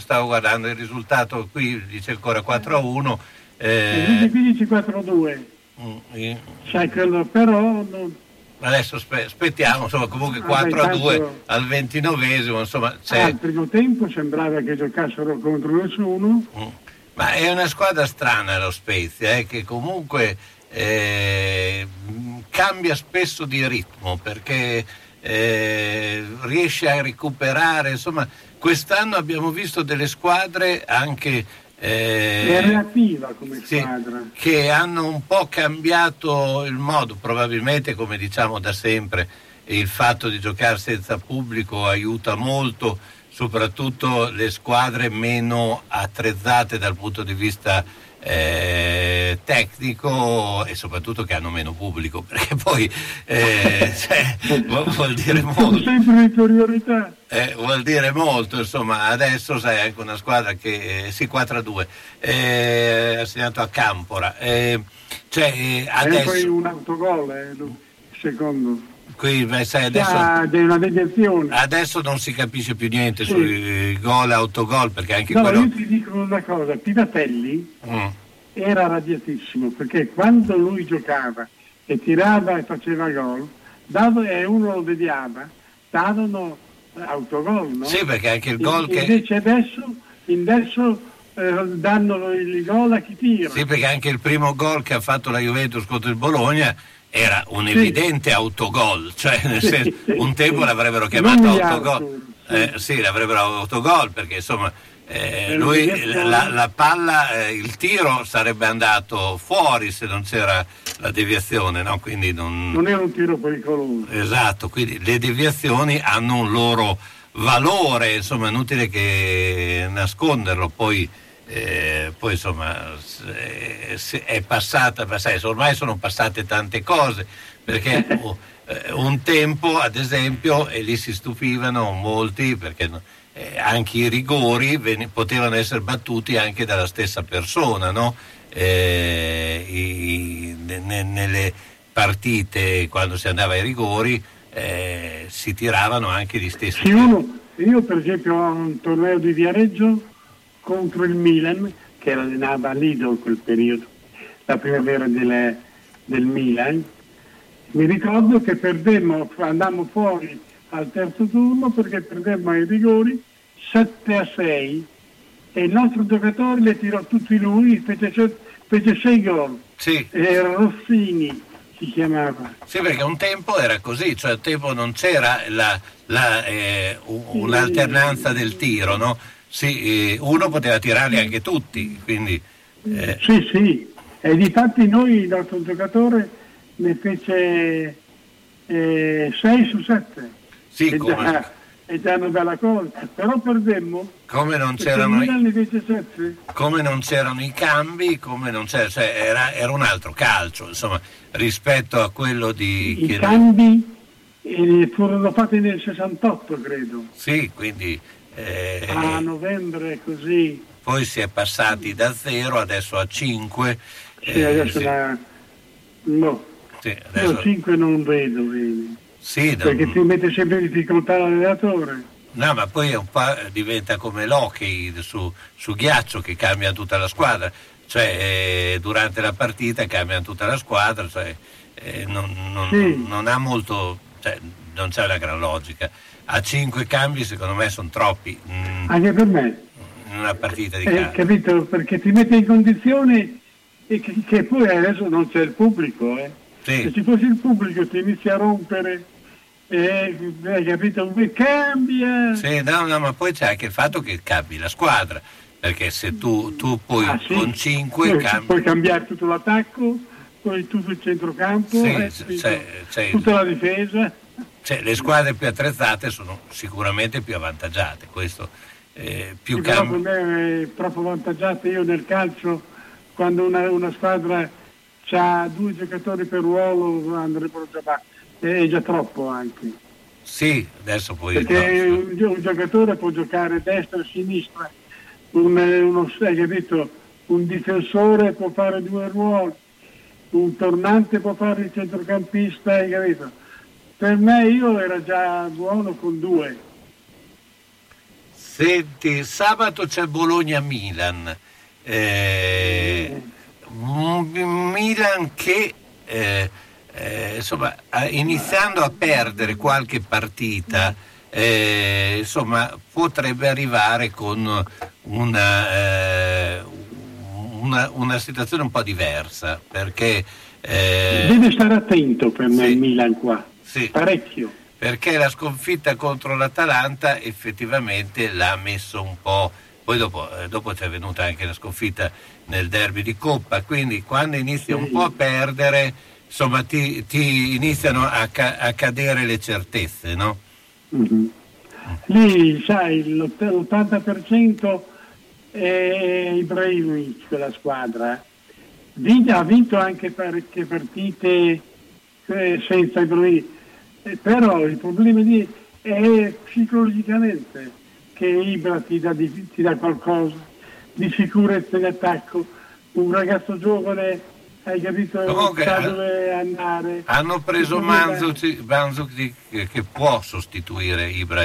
stavo guardando il risultato, qui dice ancora 4-1. Qui dice 4-2. Sai quello, però non, adesso aspettiamo, insomma, comunque 4-2 al 29esimo, insomma c'è... Al primo tempo sembrava che giocassero contro nessuno. Ma è una squadra strana lo Spezia, che comunque cambia spesso di ritmo, perché riesce a recuperare, insomma quest'anno abbiamo visto delle squadre anche... relativa come squadra, sì, che hanno un po' cambiato il modo, probabilmente, come diciamo da sempre, il fatto di giocare senza pubblico aiuta molto, soprattutto le squadre meno attrezzate dal punto di vista tecnico, e soprattutto che hanno meno pubblico, perché poi vuol dire molto, sempre inferiorità, vuol dire molto, insomma. Adesso sai, anche una squadra che si 4-2 ha segnato a Campora, adesso... poi un autogol secondo. Qui, sai, adesso non si capisce più niente, sì, sui gol, autogol, perché anche quello... io ti dico una cosa, Pinatelli era radiatissimo, perché quando lui giocava e tirava e faceva gol, e uno lo deviava, davano autogol, no? Sì, perché anche il gol che... Invece adesso danno il gol a chi tira. Sì, perché anche il primo gol che ha fatto la Juventus contro il Bologna era un evidente autogol, cioè nel senso, un tempo l'avrebbero chiamato autogol, l'avrebbero autogol, perché insomma lui la palla, il tiro sarebbe andato fuori se non c'era la deviazione, no? Quindi non era un tiro pericoloso. Esatto, quindi le deviazioni hanno un loro valore, insomma, inutile che nasconderlo. Poi insomma è passata, ormai sono passate tante cose, perché un tempo, ad esempio, e lì si stupivano molti, perché anche i rigori potevano essere battuti anche dalla stessa persona, no? Nelle partite, quando si andava ai rigori, si tiravano anche gli stessi. Sì, io per esempio ho un torneo di Viareggio contro il Milan, che allenava Lido in quel periodo, la primavera del Milan. Mi ricordo che perdemmo, andammo fuori al terzo turno perché perdemmo ai rigori 7-6, e il nostro giocatore le tirò tutti lui, fece 6 gol. Sì. Era Rossini, si chiamava. Sì, perché un tempo era così, cioè un tempo non c'era un'alternanza del tiro, no? Sì, uno poteva tirarli anche tutti, quindi... Sì, e difatti noi, il nostro giocatore, ne fece 6 su 7. Sì, e come... è già una bella cosa, però perdemmo. Come non c'erano i cambi, come non c'era, cioè era un altro calcio, insomma, rispetto a quello di... I cambi furono fatti nel 68, credo. Sì, quindi... a novembre è così. Poi si è passati da 0 adesso a 5. Sì, adesso no. Sì, adesso... Io 5 non vedo, vedi. Sì, perché ti mette sempre in difficoltà l'allenatore. No, ma poi è un diventa come l'hockey su ghiaccio, che cambia tutta la squadra. Cioè durante la partita cambia tutta la squadra, cioè non ha molto, cioè non c'è una gran logica. A 5 cambi secondo me sono troppi. Anche per me. In una partita di calcio. Capito? Perché ti mette in condizioni che poi adesso non c'è il pubblico. Sì. Se ci fosse il pubblico ti inizia a rompere. Hai capito? Cambia. Sì, no, ma poi c'è anche il fatto che cambi la squadra. Perché se tu puoi con 5 cambi. Puoi cambiare tutto l'attacco, poi tutto il centrocampo, tutta la difesa. Cioè, le squadre più attrezzate sono sicuramente più avvantaggiate, questo più cambi... Però per me è troppo avvantaggiata. Io nel calcio, quando una squadra ha 2 giocatori per ruolo, andrebbero già, è già troppo anche. Sì, adesso poi... Perché un giocatore può giocare destra e sinistra, un difensore può fare 2 ruoli, un tornante può fare il centrocampista, hai capito? Per me io era già buono con 2. Senti, sabato c'è Bologna-Milan. Milan che insomma, iniziando a perdere qualche partita, insomma, potrebbe arrivare con una situazione un po' diversa, perché deve stare attento per me il Milan qua, sì, parecchio, perché la sconfitta contro l'Atalanta effettivamente l'ha messo un po', poi dopo c'è venuta anche la sconfitta nel derby di Coppa, quindi quando inizi un po' a perdere, insomma, ti iniziano a cadere le certezze, no? Mm-hmm. Lì sai, l'80% è Ibrahimovic, la squadra ha vinto anche parecchie partite senza Ibrahimovic, però il problema è psicologicamente, che Ibra ti dà qualcosa di sicurezza in attacco, un ragazzo giovane, hai capito, comunque, sa dove andare. Hanno preso Mandžukić, che può sostituire Ibra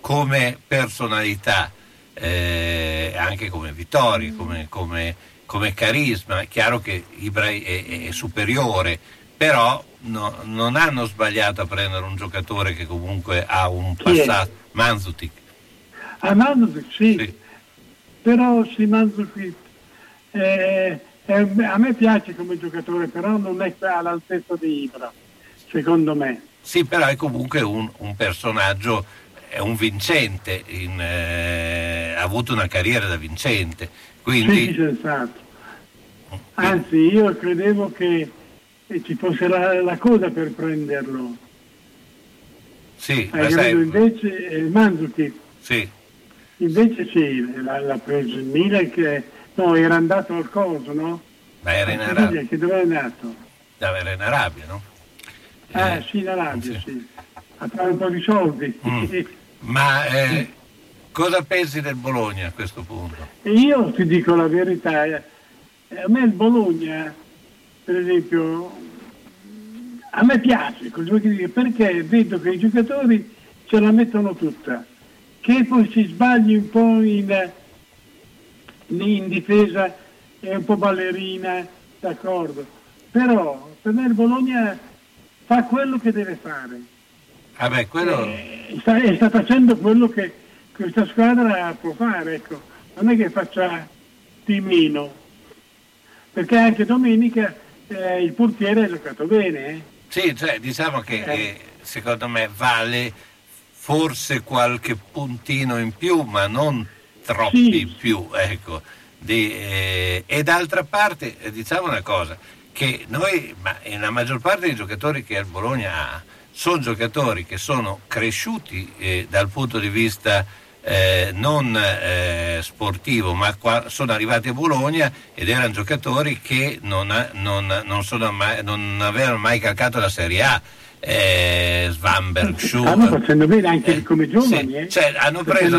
come personalità, anche come vittorie, come carisma. È chiaro che Ibra è superiore, però no, non hanno sbagliato a prendere un giocatore che comunque ha un passato. Mandžukić. Ah, Mandžukić, sì. Però sì, Mandžukić a me piace come giocatore, però non è all'altezza di Ibra, secondo me. Sì, però è comunque un personaggio, è un vincente, ha avuto una carriera da vincente, quindi sì, sensato. Anzi, io credevo che ci fosse la coda per prenderlo. Sì, ma invece Mandžukić. Sì. Invece sì, l'ha preso il Milan, che no, era andato al coso, no? Ma era in Arabia. Che dove è andato? Era in Arabia, no? Sì, in Arabia, sì. A fare un po' di soldi. Ma cosa pensi del Bologna a questo punto? Io ti dico la verità, a me il Bologna, per esempio, a me piace, perché vedo che i giocatori ce la mettono tutta, che poi si sbagli un po' in difesa, è un po' ballerina, d'accordo, però per me il Bologna fa quello che deve fare. Ah beh, quello... sta facendo quello che questa squadra può fare, ecco, non è che faccia di meno, perché anche domenica il portiere ha giocato bene, Sì, cioè, diciamo che secondo me vale forse qualche puntino in più, ma non troppi in più, ecco. E d'altra parte diciamo una cosa, che noi, ma la maggior parte dei giocatori che il Bologna ha sono giocatori che sono cresciuti dal punto di vista non sportivo, ma sono arrivati a Bologna ed erano giocatori che non avevano mai calcato la Serie A. Svanberg, stanno facendo bene anche come giovani, cioè, hanno preso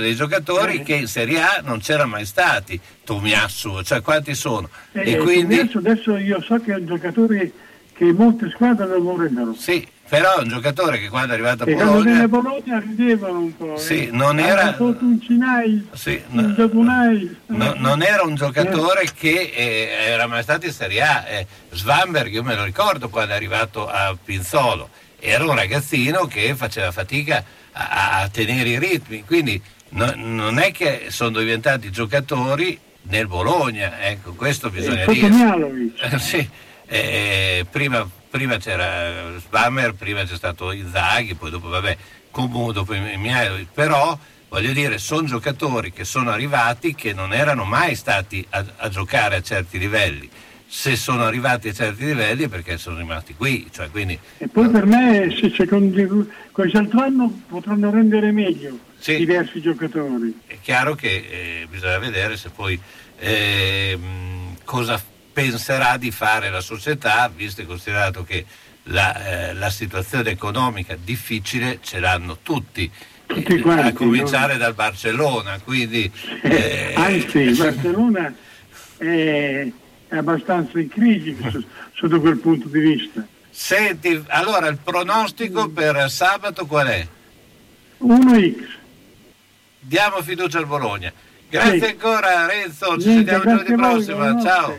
dei giocatori che in Serie A non c'erano mai stati. Tomiassu, cioè quanti sono? E quindi adesso io so che è un giocatore che molte squadre non vorrebbero. Sì, però è un giocatore che quando è arrivato a Bologna, e quando Bologna ridevano un po'. Sì, non era un Cinai, sì, non era un giocatore che era mai stato in Serie A. Svanberg, io me lo ricordo quando è arrivato a Pinzolo, era un ragazzino che faceva fatica a tenere i ritmi, quindi non è che sono diventati giocatori nel Bologna, ecco, questo bisogna dire. Sì. Prima c'era Svanberg, prima c'è stato Inzaghi, poi dopo Comodo, poi Miai, però voglio dire, sono giocatori che sono arrivati che non erano mai stati a giocare a certi livelli. Se sono arrivati a certi livelli è perché sono rimasti qui, cioè, quindi, e poi per me quest'altro anno potranno rendere meglio diversi giocatori. È chiaro che bisogna vedere se poi cosa penserà di fare la società, visto e considerato che la situazione economica difficile ce l'hanno tutti quanti, a cominciare dal Barcellona, quindi anzi il Barcellona è abbastanza in crisi sotto quel punto di vista. Senti, allora il pronostico per sabato qual è? 1x. Diamo fiducia al Bologna. Grazie ancora Renzo, ci vediamo giovedì prossimo, ciao.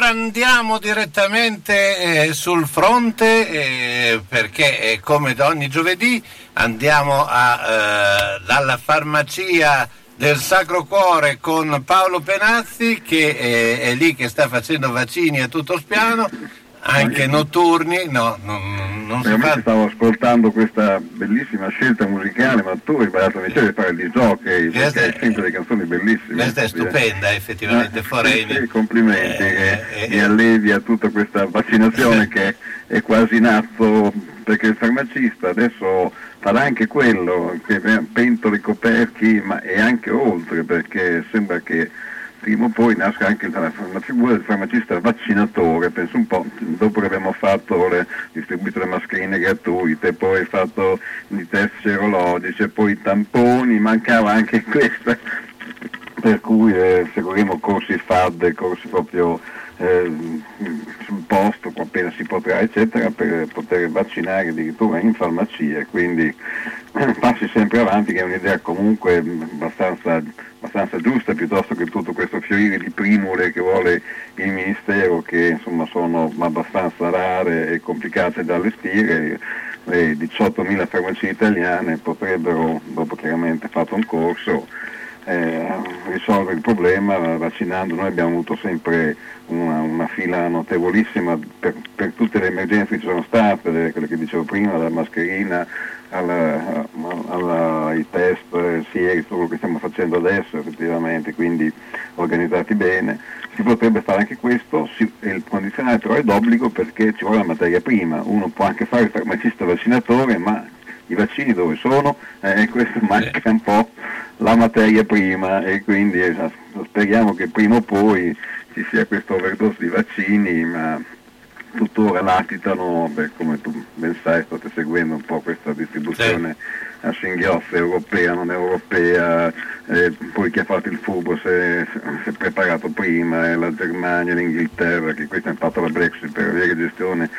Andiamo direttamente sul fronte perché come ogni giovedì andiamo alla farmacia del Sacro Cuore con Paolo Penazzi che è lì che sta facendo vaccini a tutto spiano, anche notturni. Non si fa... Stavo ascoltando questa bellissima scelta musicale, ma tu hai parlato di fare di jockey, perché hai sempre delle canzoni bellissime. Questa è stupenda, effettivamente, Foreni. Sì, complimenti, mi allevia tutta questa vaccinazione che è quasi in atto, perché il farmacista adesso farà anche quello, che pentoli, coperchi, ma e anche oltre, perché sembra che prima o poi nasca anche la figura del farmacista vaccinatore. Penso un po', dopo che abbiamo fatto distribuito le mascherine gratuite, poi fatto i test serologici, poi i tamponi, mancava anche questa, per cui seguiremo corsi FAD, corsi proprio sul posto appena si potrà, eccetera, per poter vaccinare addirittura in farmacia. Quindi passi sempre avanti, che è un'idea comunque abbastanza giusta, piuttosto che tutto questo fiorire di primule che vuole il Ministero, che insomma sono abbastanza rare e complicate da allestire. Le 18.000 farmacie italiane potrebbero, dopo chiaramente fatto un corso, risolvere il problema vaccinando. Noi abbiamo avuto sempre una fila notevolissima per tutte le emergenze che ci sono state, quelle che dicevo prima, dalla mascherina ai test, sì, tutto quello che stiamo facendo adesso effettivamente, quindi organizzati bene. Si potrebbe fare anche questo, il condizionale però è d'obbligo perché ci vuole la materia prima. Uno può anche fare il farmacista vaccinatore, ma i vaccini dove sono? Questo manca un po' la materia prima, e quindi speriamo che prima o poi ci sia questo overdose di vaccini, ma tuttora latitano, come tu ben sai, state seguendo un po' questa distribuzione a singhiozzo, europea, non europea, poi chi ha fatto il furbo si è preparato prima, la Germania, l'Inghilterra, che questa ha fatto la Brexit per avere gestione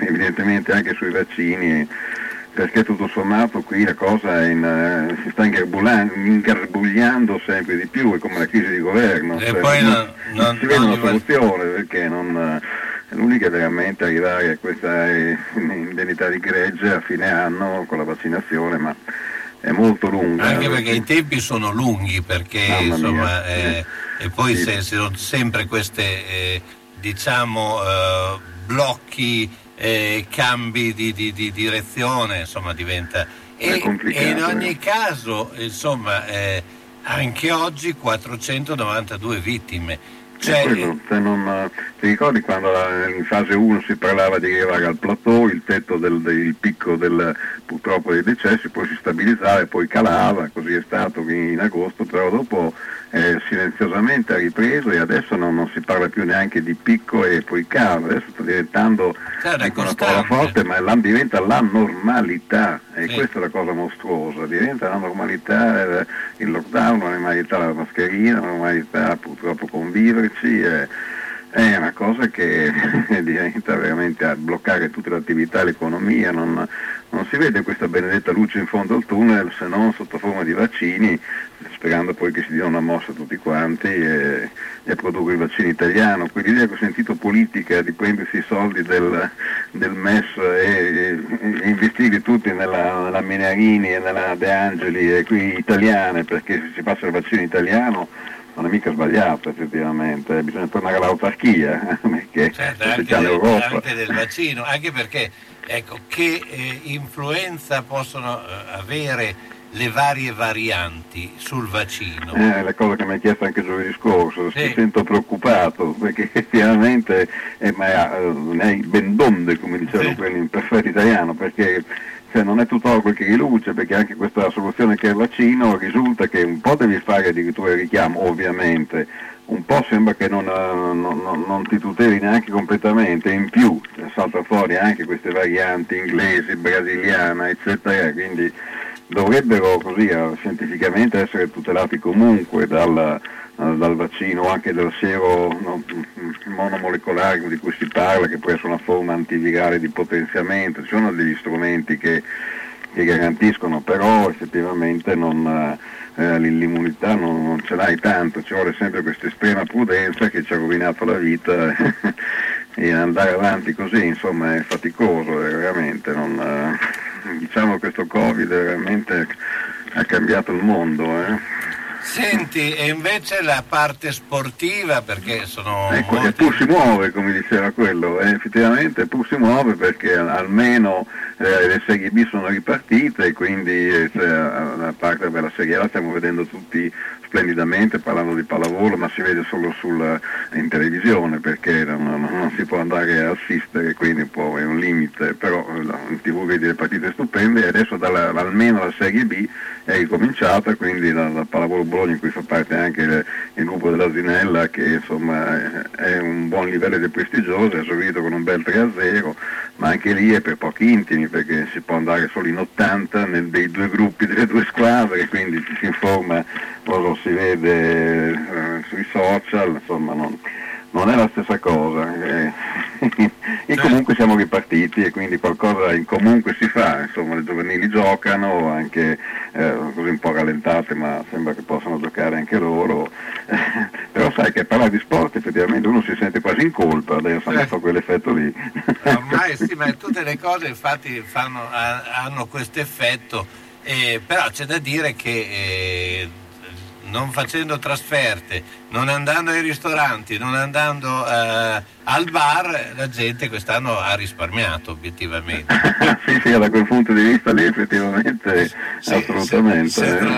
evidentemente anche sui vaccini, perché tutto sommato qui la cosa si sta ingarbugliando sempre di più, è come la crisi di governo, e poi non si vede una soluzione, perché non... L'unica è veramente arrivare a questa indennità di gregge a fine anno con la vaccinazione, ma è molto lunga. Anche perché i tempi sono lunghi, perché insomma, e poi sì. Se sono sempre queste blocchi, cambi di direzione, insomma diventa... È complicato. E in ogni caso, insomma, anche oggi 492 vittime. Ti ricordi quando in fase 1 si parlava di arrivare al plateau, il tetto del picco purtroppo dei decessi, poi si stabilizzava e poi calava, così è stato in agosto, però dopo silenziosamente ha ripreso, e adesso non si parla più neanche di picco e poi calo. Adesso sta diventando una parola forte, ma diventa la normalità, e questa è la cosa mostruosa, diventa la normalità, il lockdown, la normalità la mascherina, la normalità purtroppo conviverci, è una cosa che diventa veramente a bloccare tutte le attività e l'economia. Non si vede questa benedetta luce in fondo al tunnel, se non sotto forma di vaccini, sperando poi che si dia una mossa a tutti quanti e produrre il vaccino italiano. Quell'idea che ho sentito politica di prendersi i soldi del MES e investirli tutti nella Menarini e nella De Angeli e qui italiane, perché se si passa il vaccino italiano, non è mica sbagliato effettivamente, bisogna tornare all'autarchia, perché anche del vaccino, anche perché ecco che influenza possono avere le varie varianti sul vaccino. La cosa che mi hai chiesto anche giovedì scorso, mi sento preoccupato, perché effettivamente è ben donde, come dicevano quelli in perfetto italiano, perché non è tutto quel che riluce, perché anche questa soluzione che è il vaccino risulta che un po' devi fare addirittura il richiamo, ovviamente, un po' sembra che non ti tuteli neanche completamente, in più salta fuori anche queste varianti inglesi, brasiliana, eccetera, quindi dovrebbero così scientificamente essere tutelati comunque dal vaccino, anche dal siero monomolecolare di cui si parla, che può essere una forma antivirale di potenziamento. Ci sono degli strumenti che garantiscono, però effettivamente l'immunità non ce l'hai tanto, ci vuole sempre questa estrema prudenza che ci ha rovinato la vita e andare avanti così insomma è faticoso, veramente diciamo che questo Covid veramente ha cambiato il mondo. Senti, e invece la parte sportiva, perché sono... Ecco, molti... pur si muove, come diceva quello, effettivamente pur si muove, perché almeno le Serie B sono ripartite, quindi la parte della Serie A la stiamo vedendo tutti splendidamente, parlando di pallavolo, ma si vede solo in televisione, perché non si può andare a assistere, quindi è un limite, però in TV vedi le partite stupende, e adesso almeno la Serie B è ricominciata, quindi la pallavolo Bologna, in cui fa parte anche il gruppo dell'Asinella, che insomma è un buon livello di prestigioso, è servito con un bel 3-0, ma anche lì è per pochi intimi, perché si può andare solo in 80 dei due gruppi delle due squadre, quindi ci si informa, lo si vede sui social, insomma non è la stessa cosa. e comunque siamo ripartiti e quindi qualcosa comunque si fa, insomma le giovanili giocano anche così un po' rallentate, ma sembra che possano giocare anche loro, però sai che parlare di sport effettivamente uno si sente quasi in colpa, adesso hanno fatto quell'effetto lì. Ormai sì, ma tutte le cose infatti hanno questo effetto, però c'è da dire che non facendo trasferte, non andando ai ristoranti, non andando al bar, la gente quest'anno ha risparmiato obiettivamente. sì, da quel punto di vista lì effettivamente, sì, assolutamente.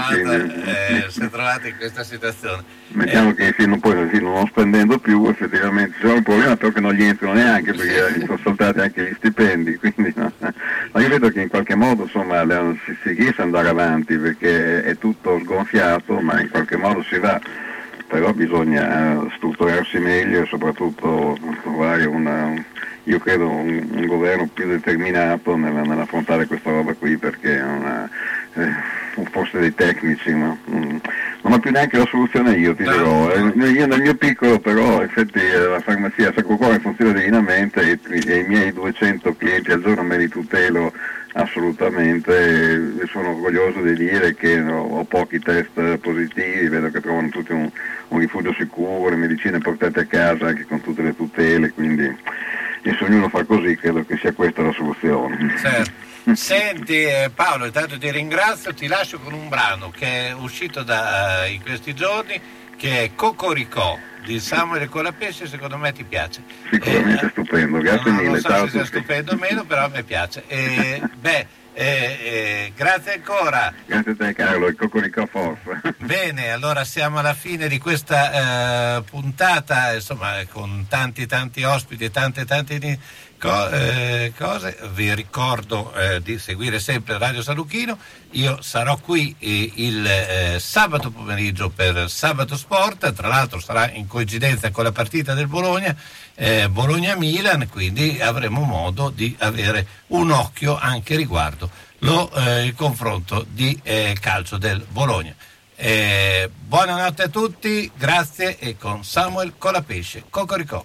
Se trovate in questa situazione. Mettiamo che non spendendo più effettivamente, c'è un problema però che non gli entrano neanche perché gli sono saltati anche gli stipendi, quindi no. Ma io vedo che in qualche modo insomma si riesce ad andare avanti perché è tutto sgonfiato, ma in qualche modo si va. Però bisogna strutturarsi meglio e soprattutto trovare un governo più determinato nell'affrontare questa roba qui, perché forse dei tecnici, no? Non ho più neanche la soluzione, io ti dirò. Io nel mio piccolo però, infatti, la farmacia Sacro Cuore funziona divinamente e i miei 200 clienti al giorno me li tutelo assolutamente, sono orgoglioso di dire che ho pochi test positivi, vedo che trovano tutti un rifugio sicuro, le medicine portate a casa anche con tutte le tutele, quindi e se ognuno fa così credo che sia questa la soluzione. Certo. Senti Paolo, intanto ti ringrazio, ti lascio con un brano che è uscito in questi giorni, che è Cocoricò di Samuele Colapesce, secondo me ti piace. Sicuramente è stupendo, grazie mille. Non so se sia stupendo o meno, però a me piace. Grazie ancora. Grazie a te Carlo, e Cocoricò forza. Bene, allora siamo alla fine di questa puntata, insomma con tanti ospiti e tante cose. Vi ricordo di seguire sempre Radio San Luchino. Io sarò qui il sabato pomeriggio per Sabato Sport, tra l'altro sarà in coincidenza con la partita del Bologna, Bologna-Milan, quindi avremo modo di avere un occhio anche riguardo il confronto di calcio del Bologna. Buonanotte a tutti, grazie, e con Samuele Colapesce, Cocoricò.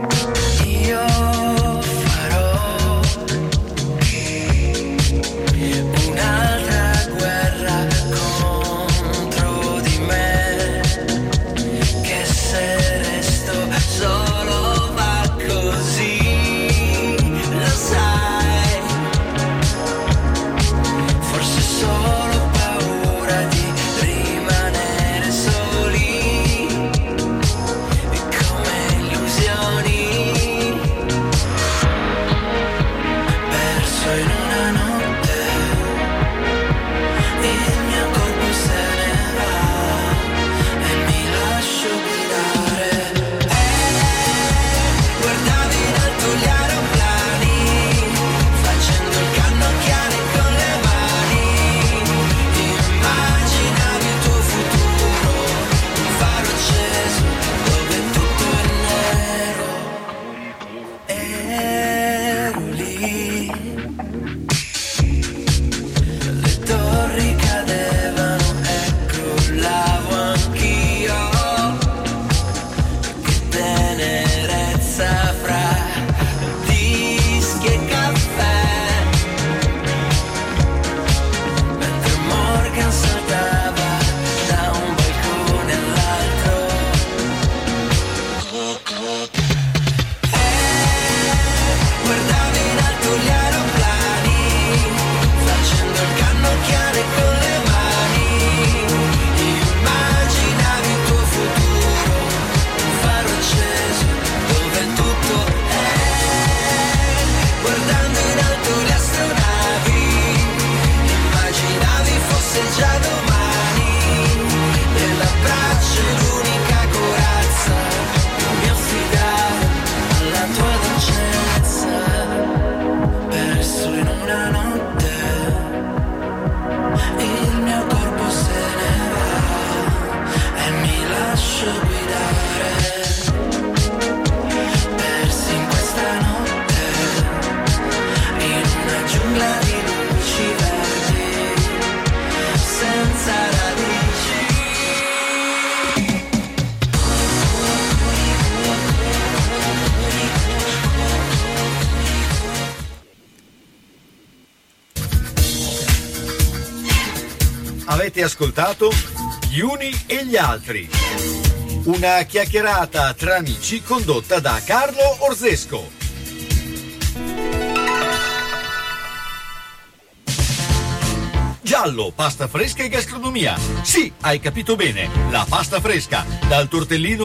Solo Avete ascoltato Gli uni e gli altri, una chiacchierata tra amici condotta da Carlo Rozesco. Giallo, pasta fresca e gastronomia. Sì, hai capito bene, la pasta fresca, dal tortellino